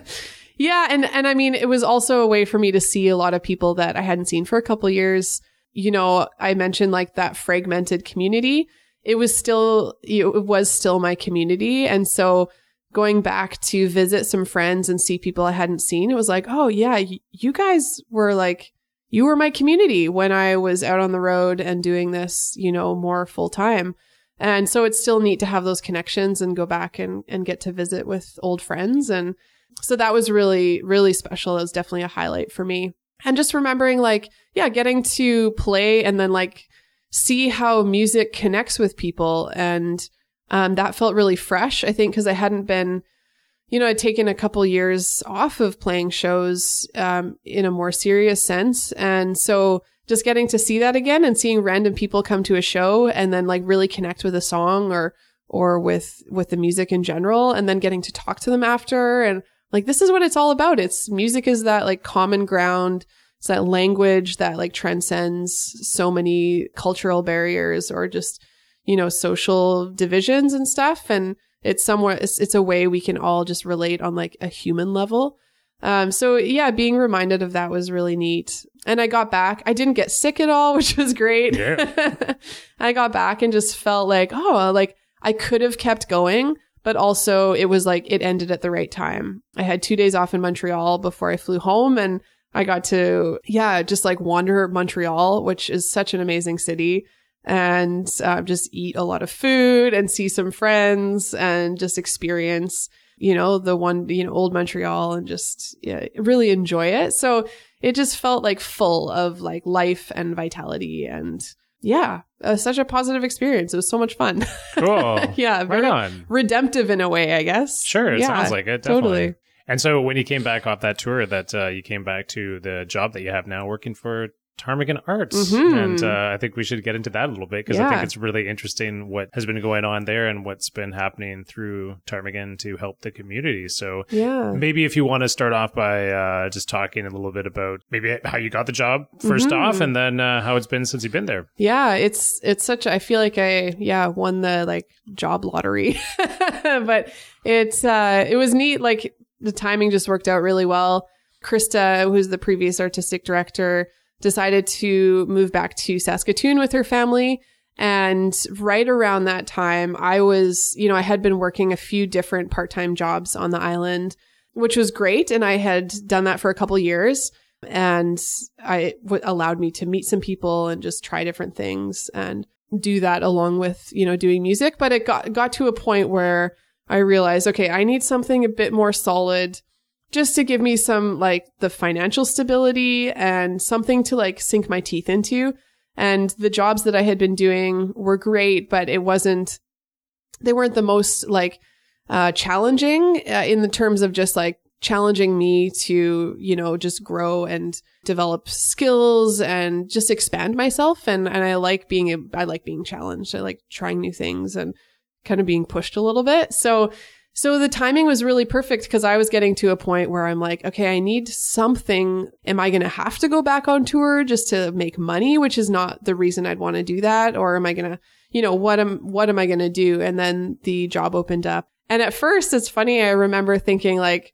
Yeah. And I mean, it was also a way for me to see a lot of people that I hadn't seen for a couple of years. You know, I mentioned like that fragmented community. It was still my community. And so going back to visit some friends and see people I hadn't seen, it was like, oh yeah, you guys were like, you were my community when I was out on the road and doing this, you know, more full time. And so it's still neat to have those connections and go back and get to visit with old friends. And so that was really, really special. That was definitely a highlight for me. And just remembering like, yeah, getting to play and then like see how music connects with people. And that felt really fresh, I think, because I hadn't been, you know, I'd taken a couple years off of playing shows in a more serious sense. And so just getting to see that again and seeing random people come to a show and then like really connect with a song or with the music in general, and then getting to talk to them after. And like, this is what it's all about. It's music is that like common ground. It's that language that like transcends so many cultural barriers or just, you know, social divisions and stuff. And it's somewhere, it's a way we can all just relate on like a human level. So yeah, being reminded of that was really neat. And I got back, I didn't get sick at all, which was great. Yeah. I got back and just felt like, oh, like I could have kept going, but also it was like, it ended at the right time. I had 2 days off in Montreal before I flew home, and I got to, yeah, just like wander Montreal, which is such an amazing city, and just eat a lot of food and see some friends and just experience, you know, old Montreal, and just really enjoy it. So it just felt like full of like life and vitality, and yeah, such a positive experience. It was so much fun. Cool. Yeah. Very redemptive in a way, I guess. Sure. It sounds like it. Definitely. Totally. And so when you came back off that tour, that you came back to the job that you have now working for Ptarmigan Arts. Mm-hmm. And I think we should get into that a little bit, because I think it's really interesting what has been going on there and what's been happening through Ptarmigan to help the community. So maybe if you want to start off by just talking a little bit about maybe how you got the job first off, and then how it's been since you've been there. Yeah, it's such, I feel like I won the like job lottery, but it was neat. Like the timing just worked out really well. Krista, who's the previous artistic director, decided to move back to Saskatoon with her family. And right around that time, I was, you know, I had been working a few different part-time jobs on the island, which was great. And I had done that for a couple years, and it allowed me to meet some people and just try different things and do that along with, you know, doing music. But it got to a point where I realized, okay, I need something a bit more solid, just to give me some like the financial stability and something to like sink my teeth into. And the jobs that I had been doing were great, but they weren't the most like challenging in the terms of just like challenging me to, you know, just grow and develop skills and just expand myself. And I like being challenged. I like trying new things and kind of being pushed a little bit. So the timing was really perfect, because I was getting to a point where I'm like, okay, I need something. Am I going to have to go back on tour just to make money, which is not the reason I'd want to do that? Or am I going to, you know, what am I going to do? And then the job opened up. And at first, it's funny, I remember thinking like,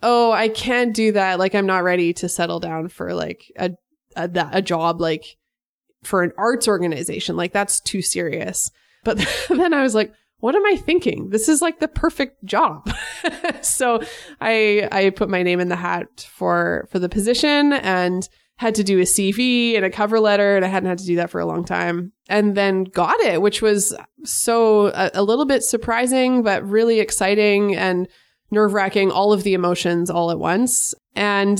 oh, I can't do that. Like, I'm not ready to settle down for like a job, like for an arts organization. Like, that's too serious. But then I was like, what am I thinking? This is like the perfect job. So I put my name in the hat for the position, and had to do a CV and a cover letter. And I hadn't had to do that for a long time, and then got it, which was so a little bit surprising, but really exciting and nerve wracking, all of the emotions all at once. And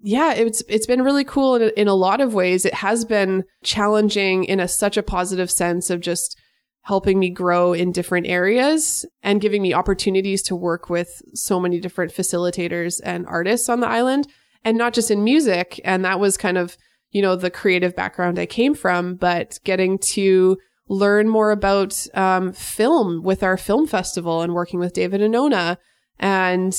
yeah, it's been really cool in a lot of ways. It has been challenging in such a positive sense of just helping me grow in different areas and giving me opportunities to work with so many different facilitators and artists on the island, and not just in music. And that was kind of, you know, the creative background I came from, but getting to learn more about film with our film festival and working with David and Nona. And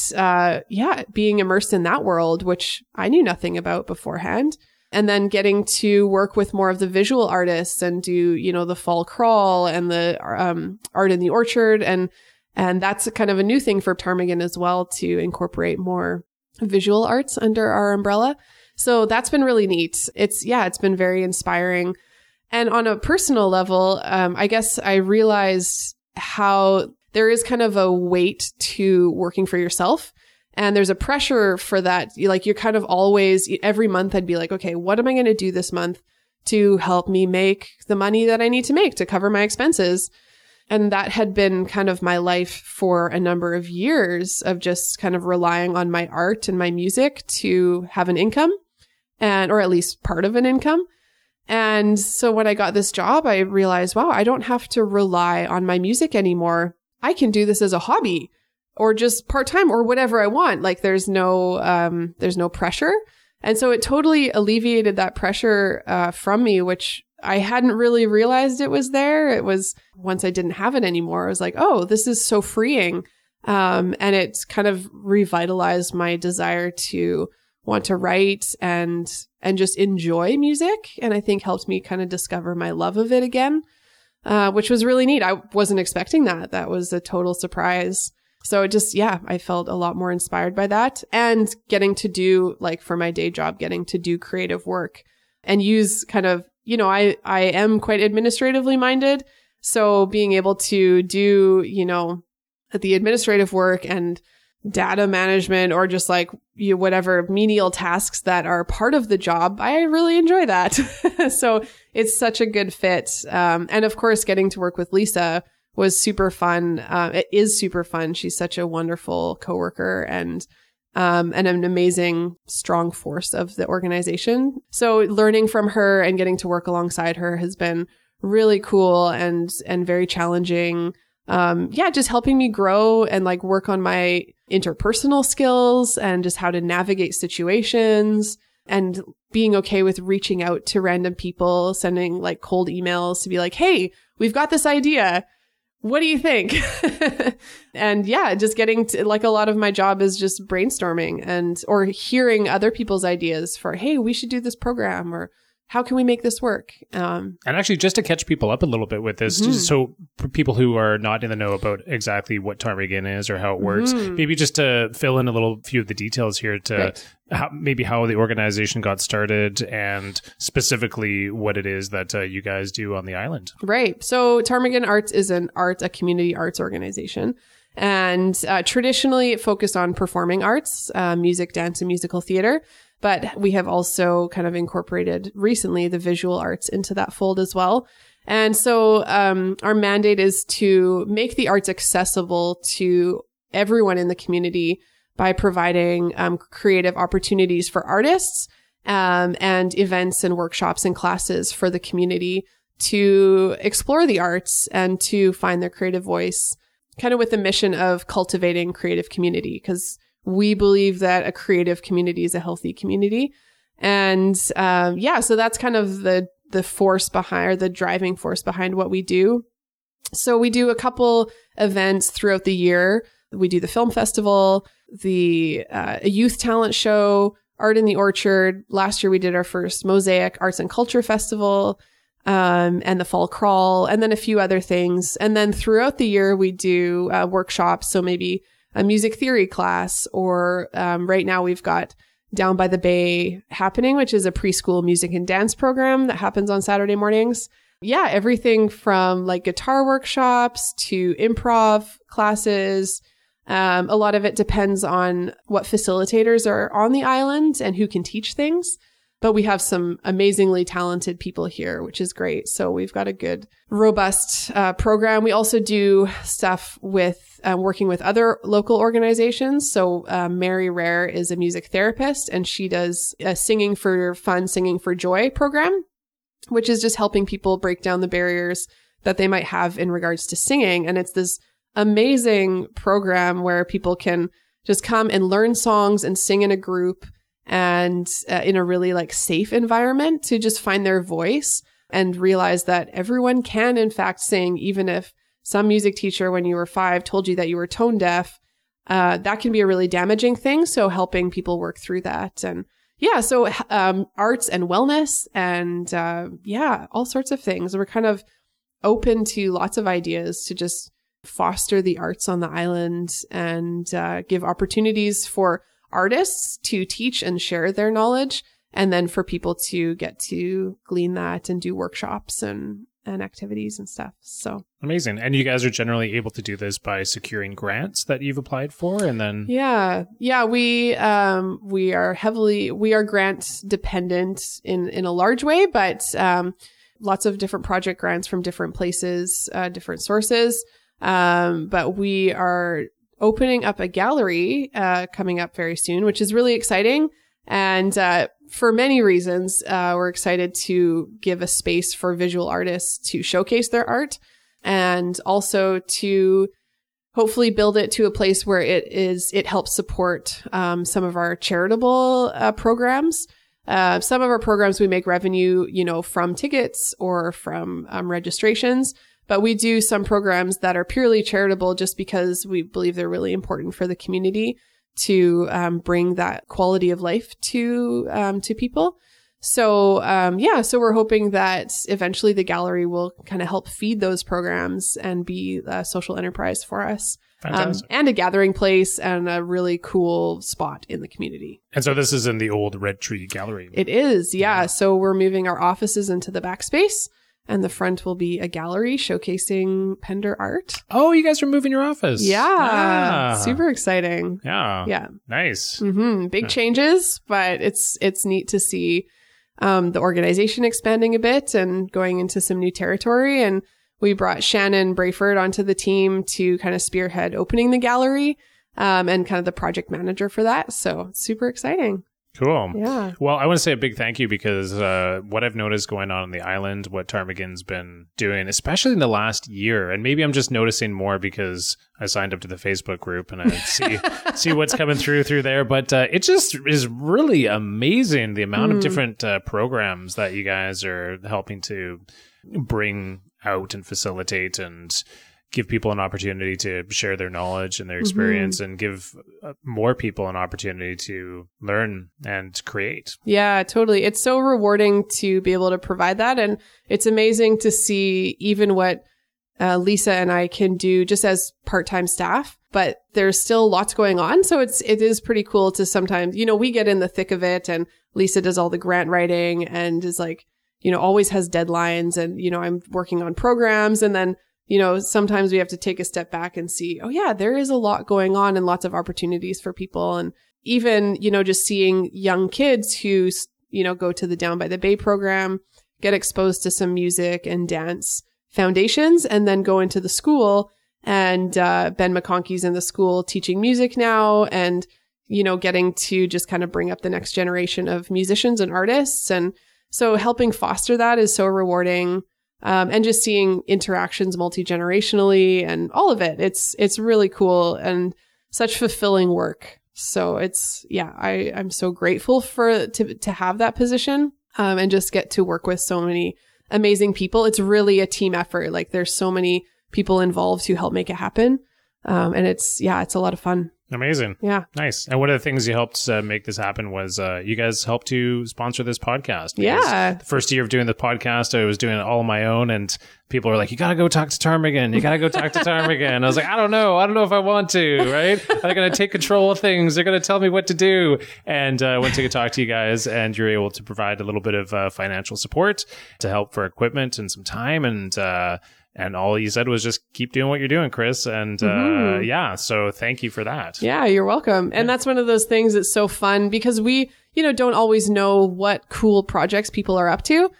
being immersed in that world, which I knew nothing about beforehand. And then getting to work with more of the visual artists and do, you know, the fall crawl and the art in the orchard. And that's a kind of a new thing for Ptarmigan as well, to incorporate more visual arts under our umbrella. So that's been really neat. It's been very inspiring. And on a personal level, I guess I realized how there is kind of a weight to working for yourself. And there's a pressure for that. You're kind of always, every month I'd be like, okay, what am I going to do this month to help me make the money that I need to make to cover my expenses? And that had been kind of my life for a number of years, of just kind of relying on my art and my music to have an income, and, or at least part of an income. And so when I got this job, I realized, wow, I don't have to rely on my music anymore. I can do this as a hobby or just part-time or whatever I want. There's no pressure. And so it totally alleviated that pressure from me, which I hadn't really realized it was there. It was once I didn't have it anymore, I was like, oh, this is so freeing. And it kind of revitalized my desire to want to write and just enjoy music. And I think helped me kind of discover my love of it again. Which was really neat. I wasn't expecting that. That was a total surprise. So it just, I felt a lot more inspired by that, and getting to do, for my day job, getting to do creative work and use kind of, I am quite administratively minded. So being able to do, the administrative work and data management, or just whatever menial tasks that are part of the job, I really enjoy that. So it's such a good fit. And of course, getting to work with Lisa was super fun. It is super fun. She's such a wonderful coworker and an amazing, strong force of the organization. So learning from her and getting to work alongside her has been really cool and very challenging. Just helping me grow and work on my interpersonal skills and just how to navigate situations, and being okay with reaching out to random people, sending cold emails to be like, hey, we've got this idea. What do you think? And just getting to a lot of my job is just brainstorming or hearing other people's ideas for, hey, we should do this program, or how can we make this work? And actually, just to catch people up a little bit with this, mm-hmm. So for people who are not in the know about exactly what Ptarmigan is or how it works, mm-hmm. maybe just to fill in a little few of the details here to how the organization got started and specifically what it is that you guys do on the island. Right. So Ptarmigan Arts is a community arts organization. And traditionally, it focused on performing arts, music, dance, and musical theater. But we have also kind of incorporated recently the visual arts into that fold as well. And so our mandate is to make the arts accessible to everyone in the community by providing creative opportunities for artists and events and workshops and classes for the community to explore the arts and to find their creative voice, kind of with the mission of cultivating creative community, because we believe that a creative community is a healthy community. And so that's kind of the force behind, or the driving force behind what we do. So we do a couple events throughout the year. We do the film festival, the youth talent show, Art in the Orchard. Last year, we did our first Mosaic Arts and Culture Festival and the fall crawl, and then a few other things. And then throughout the year, we do workshops. So maybe a music theory class, or right now we've got Down by the Bay happening, which is a preschool music and dance program that happens on Saturday mornings. Yeah, everything from guitar workshops to improv classes. A lot of it depends on what facilitators are on the island and who can teach things. But we have some amazingly talented people here, which is great. So we've got a good, robust program. We also do stuff with working with other local organizations. So Mary Rare is a music therapist, and she does a Singing for Fun, Singing for Joy program, which is just helping people break down the barriers that they might have in regards to singing. And it's this amazing program where people can just come and learn songs and sing in a group and in a really like safe environment to just find their voice and realize that everyone can in fact sing, even if some music teacher when you were 5 told you that you were tone deaf. That can be a really damaging thing. So helping people work through that. And yeah, so arts and wellness and yeah, all sorts of things. We're kind of open to lots of ideas to just foster the arts on the island and give opportunities for artists to teach and share their knowledge, and then for people to get to glean that and do workshops and activities and stuff. So amazing. And you guys are generally able to do this by securing grants that you've applied for, and then yeah, we are grant dependent in a large way, but lots of different project grants from different places, different sources. But we are opening up a gallery coming up very soon, which is really exciting. And for many reasons, we're excited to give a space for visual artists to showcase their art, and also to hopefully build it to a place where it helps support some of our charitable programs. Some of our programs, we make revenue, from tickets or from registrations, but we do some programs that are purely charitable just because we believe they're really important for the community to bring that quality of life to people. So so we're hoping that eventually the gallery will kind of help feed those programs and be a social enterprise for us. And a gathering place and a really cool spot in the community. And so this is in the old Red Tree Gallery. It is, yeah. So we're moving our offices into the backspace, and the front will be a gallery showcasing Pender art. Oh, you guys are moving your office. Yeah. Super exciting. Yeah. Yeah. Nice. Mm-hmm. Big changes, but it's neat to see the organization expanding a bit and going into some new territory. And we brought Shannon Brayford onto the team to kind of spearhead opening the gallery and kind of the project manager for that. So super exciting. Cool. Yeah. Well, I want to say a big thank you because what I've noticed going on the island, what Ptarmigan's been doing, especially in the last year, and maybe I'm just noticing more because I signed up to the Facebook group and I see what's coming through there. But it just is really amazing the amount of different programs that you guys are helping to bring out and facilitate and give people an opportunity to share their knowledge and their experience and give more people an opportunity to learn and create. Yeah, totally. It's so rewarding to be able to provide that. And it's amazing to see even what Lisa and I can do just as part-time staff, but there's still lots going on. So it is pretty cool to sometimes, we get in the thick of it and Lisa does all the grant writing and is like, always has deadlines and, I'm working on programs. And then, sometimes we have to take a step back and see, oh yeah, there is a lot going on and lots of opportunities for people. And even, just seeing young kids who, go to the Down by the Bay program, get exposed to some music and dance foundations, and then go into the school. And Ben McConkey's in the school teaching music now and, getting to just kind of bring up the next generation of musicians and artists. And so helping foster that is so rewarding, and just seeing interactions multi-generationally and all of it. It's really cool and such fulfilling work. So I'm so grateful to have that position and just get to work with so many amazing people. It's really a team effort. Like there's so many people involved who help make it happen. And it's a lot of fun. Amazing. Yeah. Nice. And one of the things you helped make this happen was you guys helped to sponsor this podcast. Yeah. The first year of doing the podcast, I was doing it all on my own, and people were like, you got to go talk to Ptarmigan. You got to go talk to Ptarmigan. I was like, I don't know if I want to, right? They're going to take control of things. They're going to tell me what to do. And I went to talk to you guys, and you're able to provide a little bit of financial support to help for equipment and some time. And all you said was just keep doing what you're doing, Chris. And so thank you for that. Yeah, you're welcome. And that's one of those things that's so fun because we, don't always know what cool projects people are up to.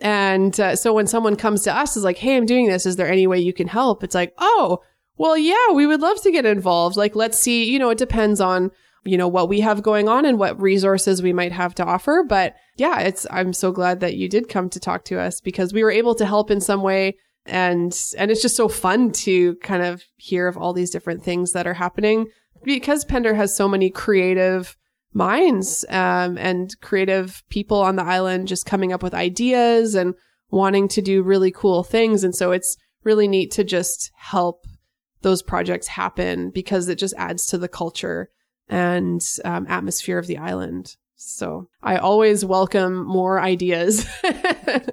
And so when someone comes to us is like, hey, I'm doing this. Is there any way you can help? It's like, oh, well, yeah, we would love to get involved. Like, let's see, it depends on, what we have going on and what resources we might have to offer. But yeah, I'm so glad that you did come to talk to us because we were able to help in some way. And it's just so fun to kind of hear of all these different things that are happening because Pender has so many creative minds and creative people on the island just coming up with ideas and wanting to do really cool things. And so it's really neat to just help those projects happen because it just adds to the culture and atmosphere of the island. So I always welcome more ideas.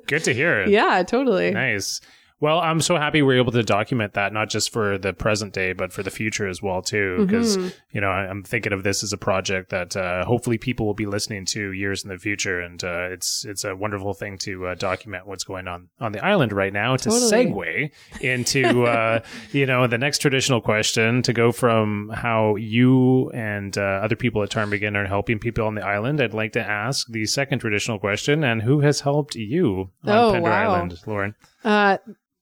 Good to hear. Yeah, totally. Nice. Well, I'm so happy we're able to document that, not just for the present day, but for the future as well, too. Because, you know, I'm thinking of this as a project that hopefully people will be listening to years in the future. And it's a wonderful thing to document what's going on the island right now. To segue into, you know, the next traditional question, to go from how you and other people at Ptarmigan are helping people on the island. I'd like to ask the second traditional question. And who has helped you on Pender Island, Lauren?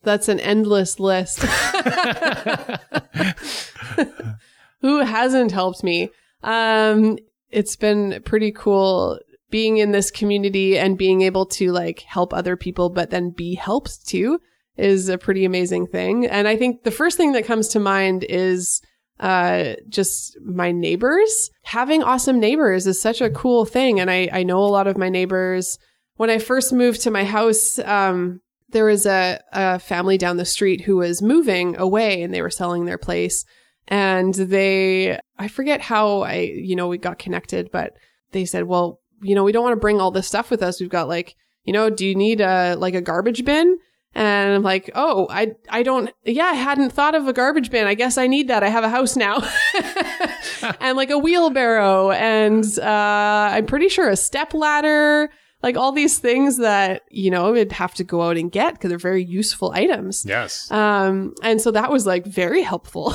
That's an endless list. Who hasn't helped me? It's been pretty cool being in this community and being able to like help other people, but then be helped too is a pretty amazing thing. And I think the first thing that comes to mind is just my neighbors. Having awesome neighbors is such a cool thing. And I know a lot of my neighbors. When I first moved to my house, there was a family down the street who was moving away and they were selling their place, and I forget how we got connected, but they said, well, you know, we don't want to bring all this stuff with us. We've got like, you know, do you need a garbage bin? And I'm like, oh, I hadn't thought of a garbage bin. I guess I need that. I have a house now. And like a wheelbarrow and I'm pretty sure a step ladder. Like all these things that, you know, we'd have to go out and get because they're very useful items. Yes. And so that was like very helpful.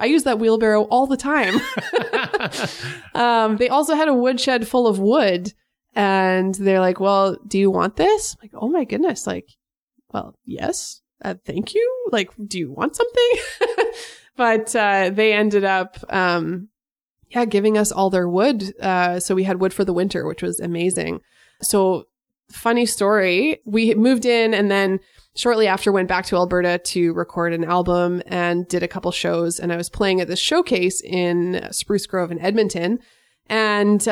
I use that wheelbarrow all the time. They also had a woodshed full of wood, and they're like, well, do you want this? I'm like, oh my goodness. Like, well, yes. Thank you. Like, do you want something? But they ended up, giving us all their wood. So we had wood for the winter, which was amazing. So funny story, we moved in and then shortly after went back to Alberta to record an album and did a couple shows. And I was playing at this showcase in Spruce Grove in Edmonton, and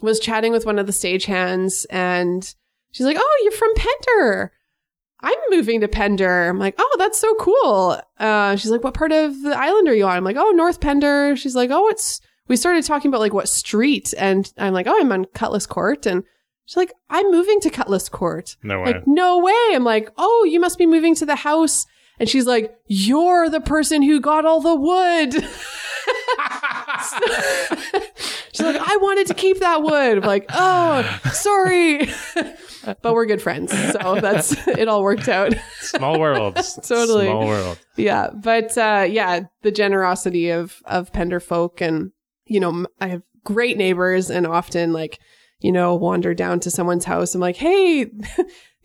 was chatting with one of the stagehands, and she's like, oh, you're from Pender. I'm moving to Pender. I'm like, oh, that's so cool. She's like, what part of the island are you on? I'm like, oh, North Pender. She's like, oh, we started talking about like what street. And I'm like, oh, I'm on Cutlass Court. And she's like, I'm moving to Cutlass Court. No way. Like, no way. I'm like, oh, you must be moving to the house. And she's like, you're the person who got all the wood. She's like, I wanted to keep that wood. I'm like, oh, sorry. But we're good friends. So it all worked out. Small world. Totally. Small world. Yeah. But the generosity of Pender folk. And, you know, I have great neighbors, and often like, you know, wander down to someone's house. I'm like, hey,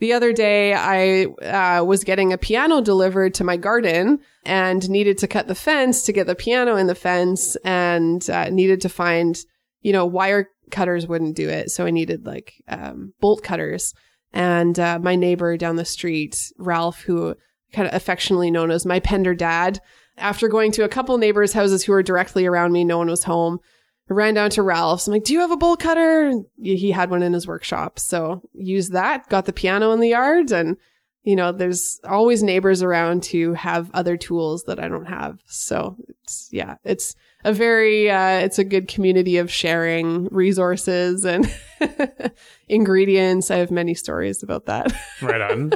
the other day I was getting a piano delivered to my garden and needed to cut the fence to get the piano in the fence, and needed to find, you know, wire cutters wouldn't do it. So I needed like bolt cutters. And my neighbor down the street, Ralph, who kind of affectionately known as my Pender dad, after going to a couple neighbors' houses who were directly around me, no one was home. I ran down to Ralph's. I'm like, do you have a bolt cutter? And he had one in his workshop. So used that, got the piano in the yard. And, you know, there's always neighbors around who have other tools that I don't have. So it's a very, it's a good community of sharing resources and ingredients. I have many stories about that. Right on.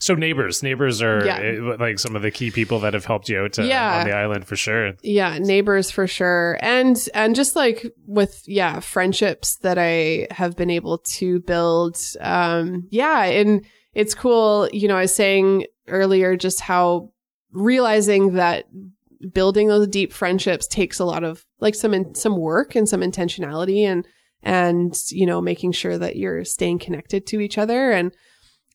So neighbors are like some of the key people that have helped you out on the island for sure. Yeah, neighbors for sure. And just like with, friendships that I have been able to build. And it's cool. You know, I was saying earlier just how realizing that building those deep friendships takes a lot of like some work and some intentionality and, you know, making sure that you're staying connected to each other.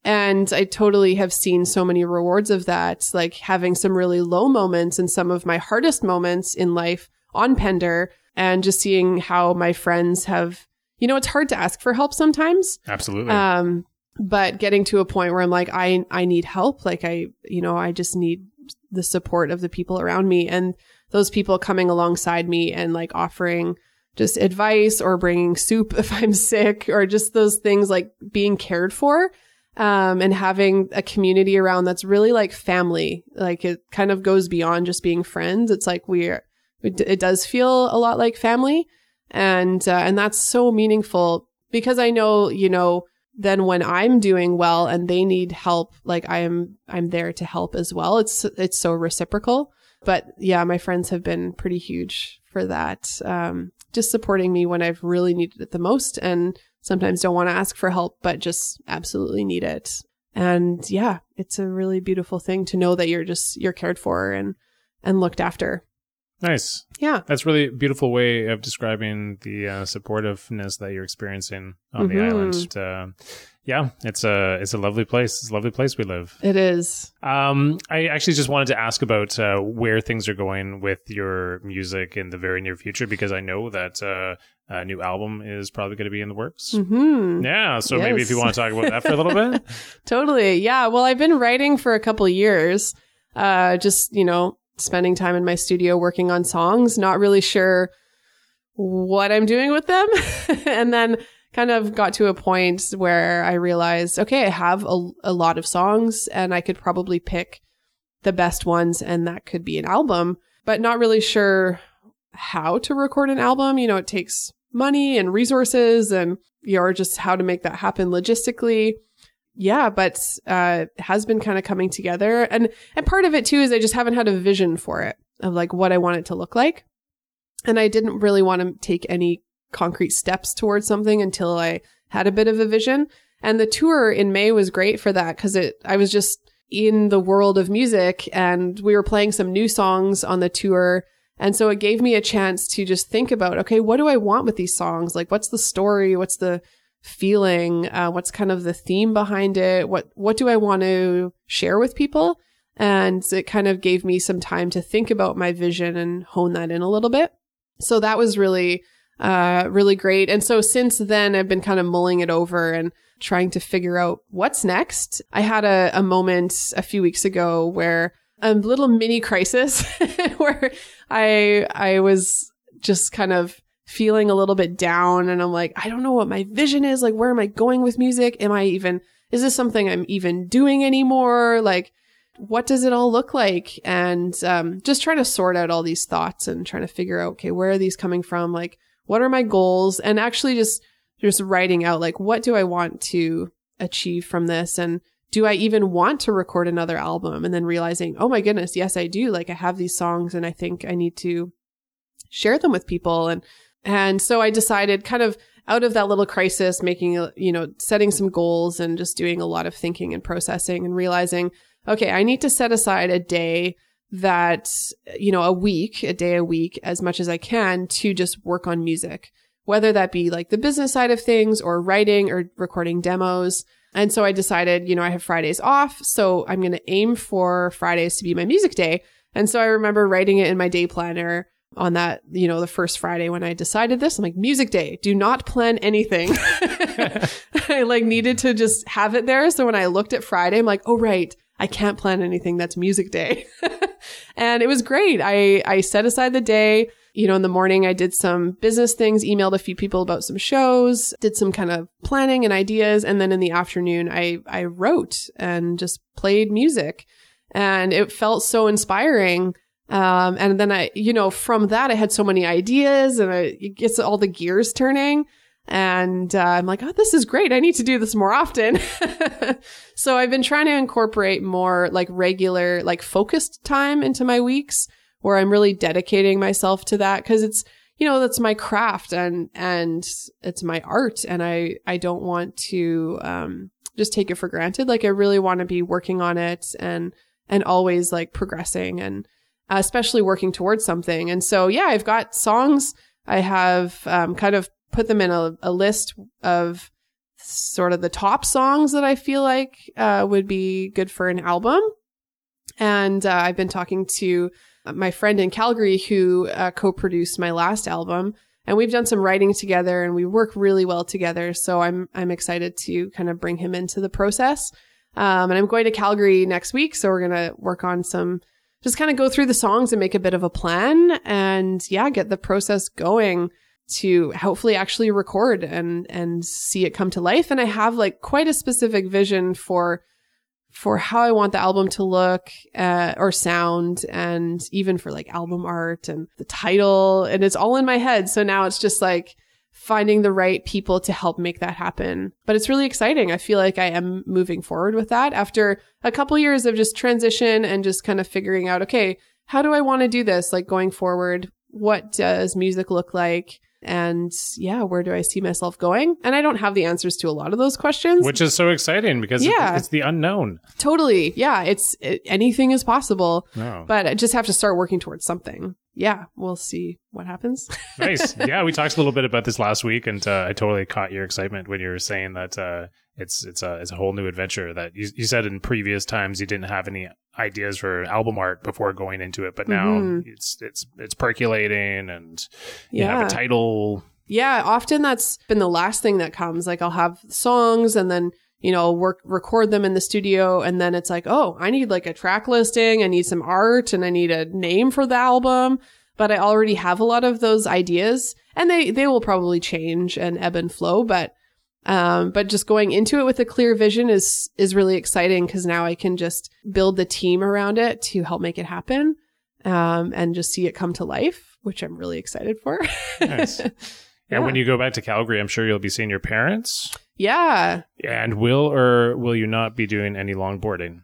And I totally have seen so many rewards of that, like having some really low moments and some of my hardest moments in life on Pender, and just seeing how my friends have, you know, it's hard to ask for help sometimes. Absolutely. But getting to a point where I'm like, I need help. Like I just need the support of the people around me, and those people coming alongside me and like offering just advice or bringing soup if I'm sick, or just those things like being cared for, and having a community around that's really like family. Like it kind of goes beyond just being friends. It's like it does feel a lot like family. And that's so meaningful, because I know, you know, then when I'm doing well and they need help, like I'm there to help as well. It's so reciprocal. But yeah, my friends have been pretty huge for that. Just supporting me when I've really needed it the most, and sometimes don't want to ask for help, but just absolutely need it. And yeah, it's a really beautiful thing to know that you're cared for and looked after. Nice. Yeah. That's really a beautiful way of describing the supportiveness that you're experiencing on the island. Yeah, it's a lovely place. It's a lovely place we live. It is. I actually just wanted to ask about where things are going with your music in the very near future, because I know that a new album is probably going to be in the works. Mm-hmm. Yeah. So maybe if you want to talk about that for a little bit. Totally. Yeah. Well, I've been writing for a couple of years, just, you know, spending time in my studio working on songs, not really sure what I'm doing with them. And then kind of got to a point where I realized, okay, I have a lot of songs and I could probably pick the best ones and that could be an album, but not really sure how to record an album. You know, it takes money and resources and or just how to make that happen logistically. Yeah, but it has been kind of coming together. And part of it, too, is I just haven't had a vision for it of like what I want it to look like. And I didn't really want to take any concrete steps towards something until I had a bit of a vision. And the tour in May was great for that, because I was just in the world of music and we were playing some new songs on the tour. And so it gave me a chance to just think about, okay, what do I want with these songs? Like, what's the story? What's the feeling, what's kind of the theme behind it, what do I want to share with people? And it kind of gave me some time to think about my vision and hone that in a little bit. So that was really really great. And so since then I've been kind of mulling it over and trying to figure out what's next. I had a moment a few weeks ago where a little mini crisis where I was just kind of feeling a little bit down, and I'm like, I don't know what my vision is. Like, where am I going with music? Is this something I'm even doing anymore? Like, what does it all look like? And just trying to sort out all these thoughts and trying to figure out, okay, where are these coming from? Like, what are my goals? And actually just writing out, like, what do I want to achieve from this? And do I even want to record another album? And then realizing, oh my goodness, yes, I do. Like, I have these songs and I think I need to share them with people. And so I decided, kind of out of that little crisis, setting some goals and just doing a lot of thinking and processing and realizing, okay, I need to set aside a day a week, as much as I can to just work on music, whether that be like the business side of things or writing or recording demos. And so I decided, I have Fridays off, so I'm going to aim for Fridays to be my music day. And so I remember writing it in my day planner on that, the first Friday when I decided this, I'm like, music day, do not plan anything. I needed to just have it there. So when I looked at Friday, I'm like, oh, right, I can't plan anything. That's music day. And it was great. I set aside the day, in the morning, I did some business things, emailed a few people about some shows, did some kind of planning and ideas. And then in the afternoon, I wrote and just played music, and it felt so inspiring. And then from that, I had so many ideas, and it gets all the gears turning, and I'm like, oh, this is great. I need to do this more often. So I've been trying to incorporate more regular, focused time into my weeks where I'm really dedicating myself to that. 'Cause it's, that's my craft and it's my art. And I don't want to, just take it for granted. Like, I really want to be working on it and always progressing and, especially working towards something. And so, yeah, I've got songs. I have kind of put them in a list of sort of the top songs that I feel like would be good for an album. And I've been talking to my friend in Calgary who co-produced my last album, and we've done some writing together and we work really well together. So I'm excited to kind of bring him into the process. And I'm going to Calgary next week, so we're going to work on some. Just kind of go through the songs and make a bit of a plan and, yeah, get the process going. to hopefully actually record and see it come to life. And I have like quite a specific vision for how I want the album to look or sound, and even for like album art and the title, and it's all in my head. So now it's just like finding the right people to help make that happen. But it's really exciting. I feel like I am moving forward with that after a couple years of just transition and just kind of figuring out, okay, how do I want to do this? Like going forward, what does music look like? And yeah, where do I see myself going? And I don't have the answers to a lot of those questions. Which is so exciting because it's the unknown. Totally. Yeah. Anything is possible, but I just have to start working towards something. Yeah. We'll see what happens. Nice. Yeah. We talked a little bit about this last week, and I totally caught your excitement when you were saying that it's a whole new adventure that you said in previous times you didn't have any ideas for album art before going into it, but now it's percolating, and you have a title. Yeah, often that's been the last thing that comes. Like I'll have songs and then, you know, record them in the studio, and then it's like, oh, I need like a track listing, I need some art, and I need a name for the album. But I already have a lot of those ideas, and they will probably change and ebb and flow, but just going into it with a clear vision is really exciting, because now I can just build the team around it to help make it happen, and just see it come to life, which I'm really excited for. Nice. And when you go back to Calgary, I'm sure you'll be seeing your parents. Yeah. And will you not be doing any longboarding?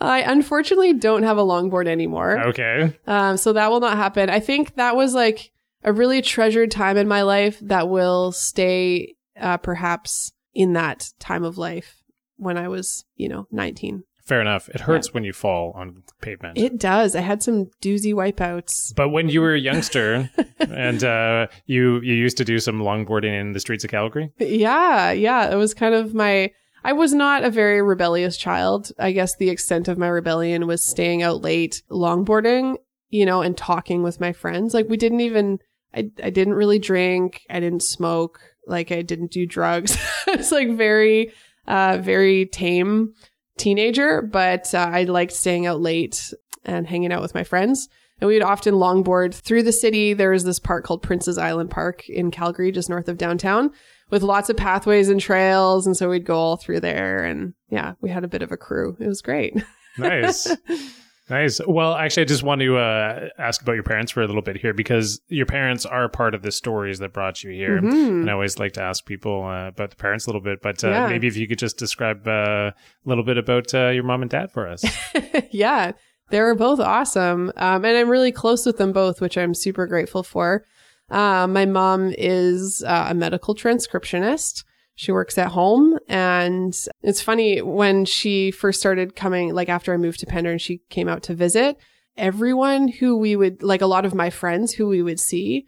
I unfortunately don't have a longboard anymore. Okay. So that will not happen. I think that was like a really treasured time in my life that will stay perhaps in that time of life when I was, 19. Fair enough. It hurts when you fall on pavement. It does. I had some doozy wipeouts. But when you were a youngster and you used to do some longboarding in the streets of Calgary? Yeah. Yeah. It was kind of I was not a very rebellious child. I guess the extent of my rebellion was staying out late longboarding, and talking with my friends. Like we didn't even... I didn't really drink. I didn't smoke. Like I didn't do drugs. It's like very, very tame teenager, but I liked staying out late and hanging out with my friends. And we would often longboard through the city. There was this park called Prince's Island Park in Calgary, just north of downtown, with lots of pathways and trails. And so we'd go all through there. And yeah, we had a bit of a crew. It was great. Nice. Nice. Well, actually, I just want to ask about your parents for a little bit here, because your parents are part of the stories that brought you here. Mm-hmm. And I always like to ask people about the parents a little bit, but maybe if you could just describe a little bit about your mom and dad for us. Yeah, they were both awesome. And I'm really close with them both, which I'm super grateful for. My mom is a medical transcriptionist. She works at home, and it's funny, when she first started coming, like after I moved to Pender and she came out to visit, everyone who we would, like a lot of my friends who we would see,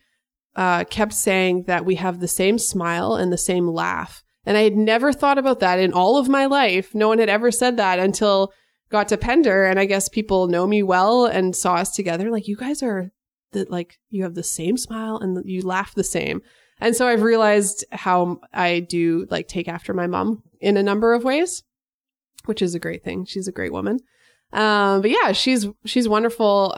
kept saying that we have the same smile and the same laugh. And I had never thought about that in all of my life. No one had ever said that until got to Pender. And I guess people know me well and saw us together. Like, you guys are you have the same smile and you laugh the same. And so I've realized how I do like take after my mom in a number of ways, which is a great thing. She's a great woman. But yeah, she's wonderful.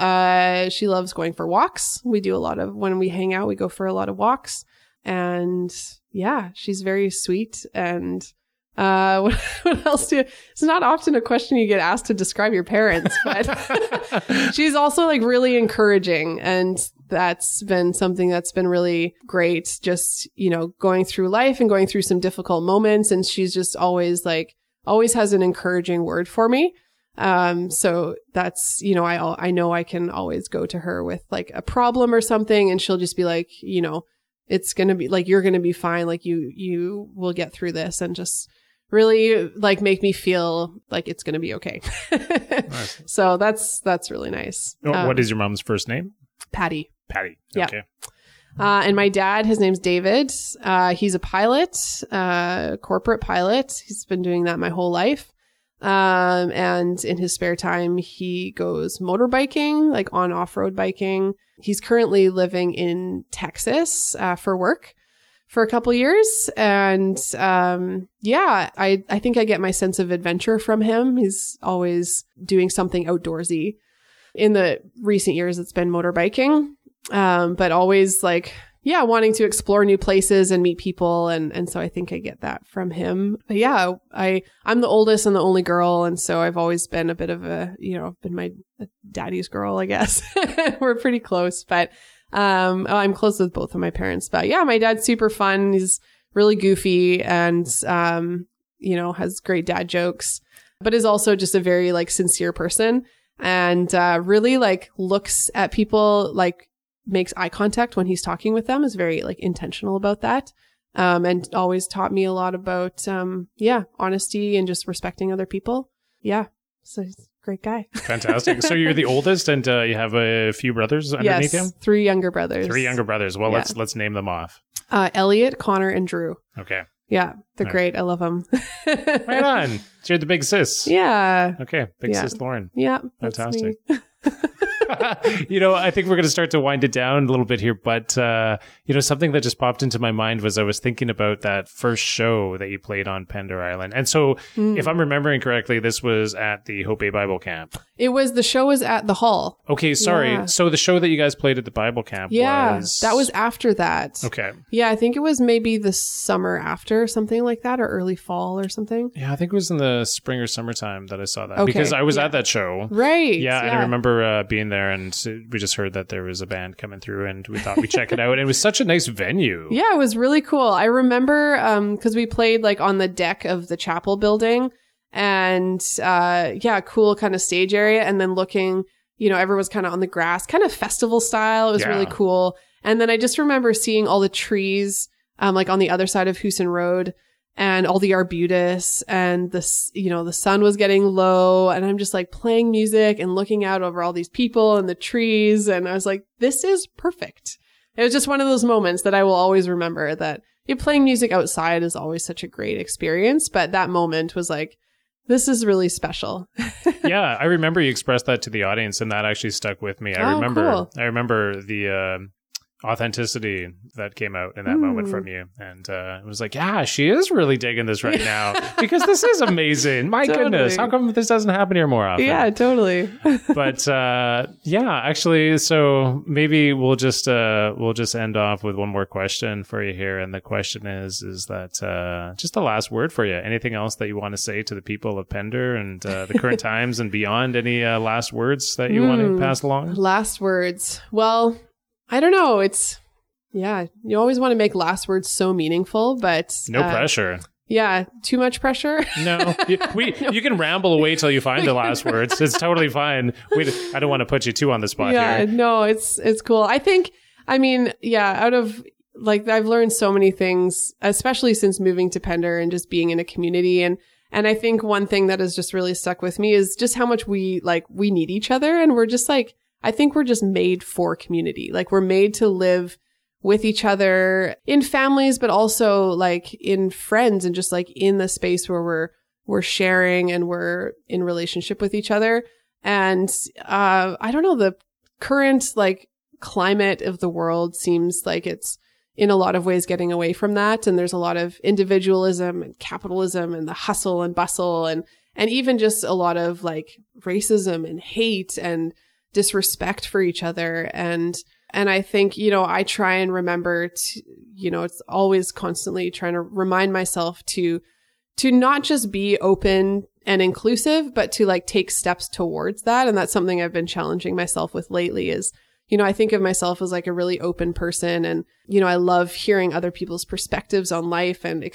She loves going for walks. We do a lot of, when we hang out, we go for a lot of walks, and yeah, she's very sweet. And what else it's not often a question you get asked to describe your parents, but she's also like really encouraging, and that's been something that's been really great. Just, going through life and going through some difficult moments, and she's just always has an encouraging word for me. So that's, I know I can always go to her with like a problem or something, and she'll just be like, it's going to be like, you're going to be fine. Like you will get through this, and just really like make me feel like it's going to be okay. Nice. So that's really nice. What is your mom's first name? Patty. Okay. Yeah. And my dad, his name's David. He's a pilot, corporate pilot. He's been doing that my whole life. And in his spare time, he goes motorbiking, like on off-road biking. He's currently living in Texas for work for a couple years. And I think I get my sense of adventure from him. He's always doing something outdoorsy. In the recent years, it's been motorbiking. But always like, yeah, wanting to explore new places and meet people. And so I think I get that from him. But yeah, I'm the oldest and the only girl. And so I've always been a bit of a, you know, been my daddy's girl, I guess. We're pretty close, but I'm close with both of my parents. But yeah, my dad's super fun. He's really goofy and, you know, has great dad jokes, but is also just a very like sincere person and really like looks at people, like makes eye contact when he's talking with them, is very like intentional about that. And always taught me a lot about, yeah, honesty and just respecting other people. Yeah. So he's a great guy. Fantastic. So you're the oldest and you have a few brothers underneath him? Yes, three younger brothers. Well, yeah. let's name them off. Elliot, Connor, and Drew. Okay. Yeah, they're great. I love them. Right on. So you're the big sis. Yeah. Okay. Big sis Lauren. Yeah. Fantastic. You know, I think we're going to start to wind it down a little bit here, but, you know, something that just popped into my mind was I was thinking about that first show that you played on Pender Island. And so if I'm remembering correctly, this was at the Hope Bay Bible Camp. It was, the show was at the hall. Okay, sorry. Yeah. So the show that you guys played at the Bible Camp was... Yeah, that was after that. Okay. Yeah, I think it was maybe the summer after, something like that, or early fall or something. Yeah, I think it was in the spring or summertime that I saw that. Okay. Because I was at that show. Right. Yeah, and I remember being there, and we just heard that there was a band coming through, and we thought we'd check it out. It was such a nice venue. Yeah, it was really cool. I remember because we played like on the deck of the chapel building, and yeah, cool kind of stage area, and then looking, you know, everyone's kind of on the grass, kind of festival style. It was really cool. And then I just remember seeing all the trees like on the other side of Houston Road, and all the arbutus, and this, you know, the sun was getting low, and I'm just like playing music and looking out over all these people and the trees. And I was like, this is perfect. It was just one of those moments that I will always remember, that playing music outside is always such a great experience. But that moment was like, this is really special. Yeah, I remember you expressed that to the audience, and that actually stuck with me. I remember the... authenticity that came out in that moment from you, and it was like, yeah, she is really digging this right now, because this is amazing. My goodness, how come this doesn't happen here more often? Yeah, totally. But yeah, actually, so maybe we'll just end off with one more question for you here, and the question is that just the last word for you. Anything else that you want to say to the people of Pender and the current times and beyond? Any last words that you want to pass along? Last words. Well, I don't know. It's, yeah, you always want to make last words so meaningful, but... No pressure. Yeah, too much pressure. No, you can ramble away till you find the last words. It's totally fine. I don't want to put you too on the spot here. Yeah, no, it's cool. I think, I mean, yeah, out of, like, I've learned so many things, especially since moving to Pender and just being in a community. And I think one thing that has just really stuck with me is just how much we need each other. And we're just like... I think we're just made for community. Like, we're made to live with each other in families, but also like in friends, and just like in the space where we're sharing and we're in relationship with each other. And I don't know, the current like climate of the world seems like it's in a lot of ways getting away from that. And there's a lot of individualism and capitalism and the hustle and bustle, and even just a lot of like racism and hate and disrespect for each other. And I think, you know, I try and remember to, you know, it's always constantly trying to remind myself to not just be open and inclusive, but to like take steps towards that. And that's something I've been challenging myself with lately is, you know, I think of myself as like a really open person, and, you know, I love hearing other people's perspectives on life and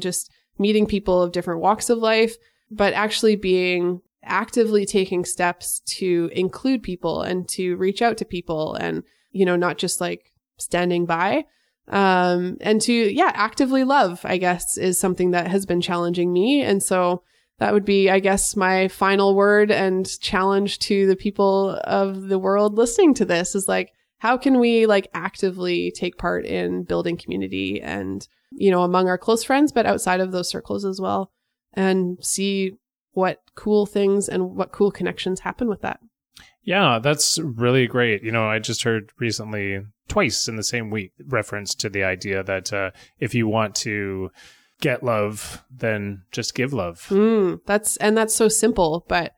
just meeting people of different walks of life, but actually being actively taking steps to include people and to reach out to people, and, you know, not just like standing by, and to, yeah, actively love, I guess, is something that has been challenging me. And so that would be, I guess, my final word and challenge to the people of the world listening to this is like, how can we like actively take part in building community, and, you know, among our close friends, but outside of those circles as well, and see what cool things and what cool connections happen with that. Yeah, that's really great. You know, I just heard recently, twice in the same week, reference to the idea that if you want to get love, then just give love. That's so simple, but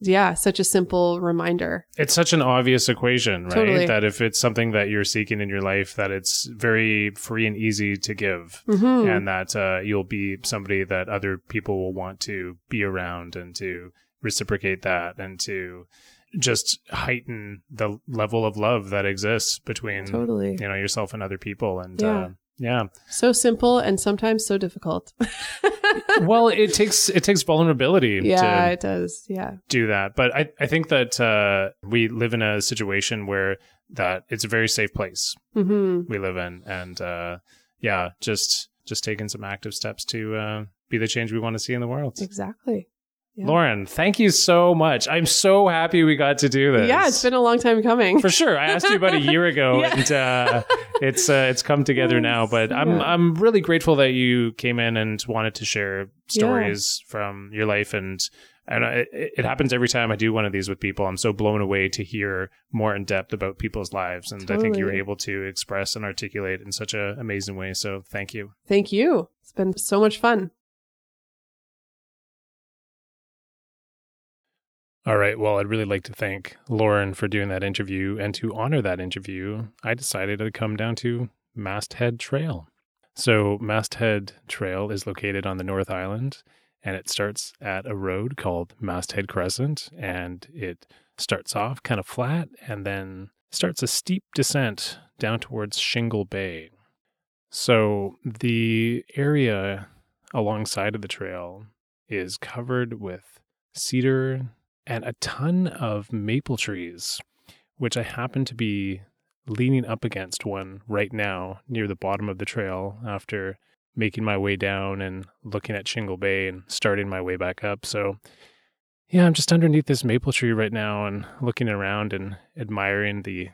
yeah, such a simple reminder. It's such an obvious equation, right? Totally. That if it's something that you're seeking in your life, that it's very free and easy to give, mm-hmm. and that you'll be somebody that other people will want to be around and to reciprocate that and to just heighten the level of love that exists between totally. You know, yourself and other people. And yeah. Yeah. So simple and sometimes so difficult. Well, it takes vulnerability. Yeah, it does. Yeah. Do that. But I think that we live in a situation where that it's a very safe place mm-hmm. we live in. And yeah, just taking some active steps to be the change we want to see in the world. Exactly. Yeah. Lauren, thank you so much. I'm so happy we got to do this. Yeah, it's been a long time coming. For sure. I asked you about a year ago yeah. and it's come together now, but yeah. I'm really grateful that you came in and wanted to share stories yeah. from your life, and it happens every time I do one of these with people. I'm so blown away to hear more in depth about people's lives, and totally. I think you were able to express and articulate in such an amazing way. So thank you. Thank you. It's been so much fun. All right. Well, I'd really like to thank Lauren for doing that interview. And to honor that interview, I decided to come down to Masthead Trail. So Masthead Trail is located on the North Island, and it starts at a road called Masthead Crescent. And it starts off kind of flat and then starts a steep descent down towards Shingle Bay. So the area alongside of the trail is covered with cedar and a ton of maple trees, which I happen to be leaning up against one right now near the bottom of the trail after making my way down and looking at Shingle Bay and starting my way back up. So yeah, I'm just underneath this maple tree right now and looking around and admiring the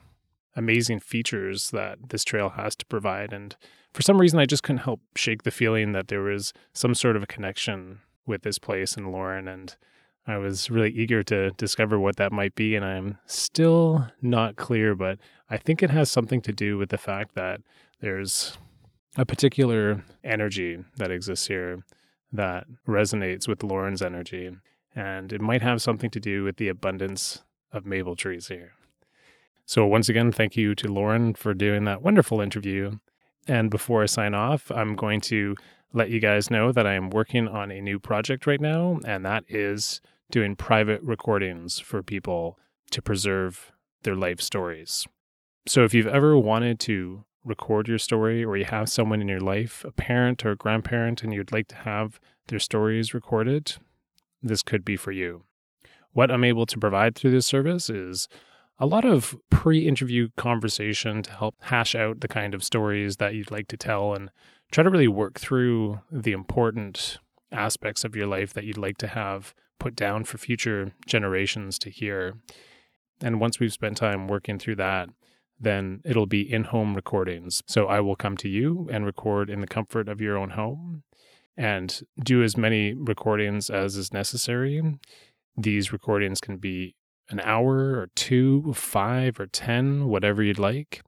amazing features that this trail has to provide. And for some reason, I just couldn't help shake the feeling that there was some sort of a connection with this place and Lauren, and I was really eager to discover what that might be, and I'm still not clear, but I think it has something to do with the fact that there's a particular energy that exists here that resonates with Lauren's energy, and it might have something to do with the abundance of maple trees here. So once again, thank you to Lauren for doing that wonderful interview. And before I sign off, I'm going to let you guys know that I am working on a new project right now, and that is doing private recordings for people to preserve their life stories. So if you've ever wanted to record your story, or you have someone in your life, a parent or a grandparent, and you'd like to have their stories recorded, this could be for you. What I'm able to provide through this service is a lot of pre-interview conversation to help hash out the kind of stories that you'd like to tell, and try to really work through the important aspects of your life that you'd like to have put down for future generations to hear. And once we've spent time working through that, then it'll be in-home recordings. So I will come to you and record in the comfort of your own home and do as many recordings as is necessary. These recordings can be an hour or 2, 5, or 10, whatever you'd like.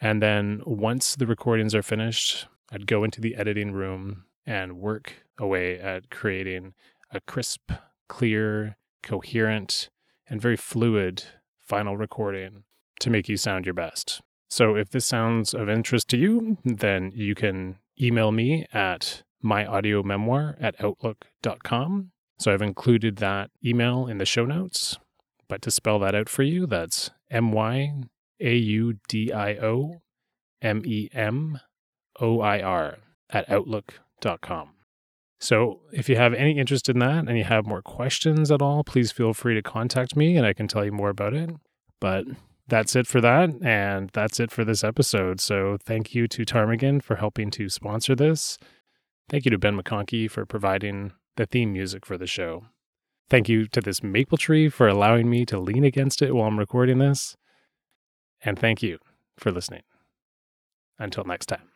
And then once the recordings are finished, I'd go into the editing room and work away at creating a crisp, clear, coherent, and very fluid final recording to make you sound your best. So if this sounds of interest to you, then you can email me at myaudio memoir@outlook.com. So I've included that email in the show notes. But to spell that out for you, that's myaudio memoir@outlook.com. So if you have any interest in that and you have more questions at all, please feel free to contact me and I can tell you more about it. But that's it for that. And that's it for this episode. So thank you to Ptarmigan for helping to sponsor this. Thank you to Ben McConkey for providing the theme music for the show. Thank you to this maple tree for allowing me to lean against it while I'm recording this. And thank you for listening. Until next time.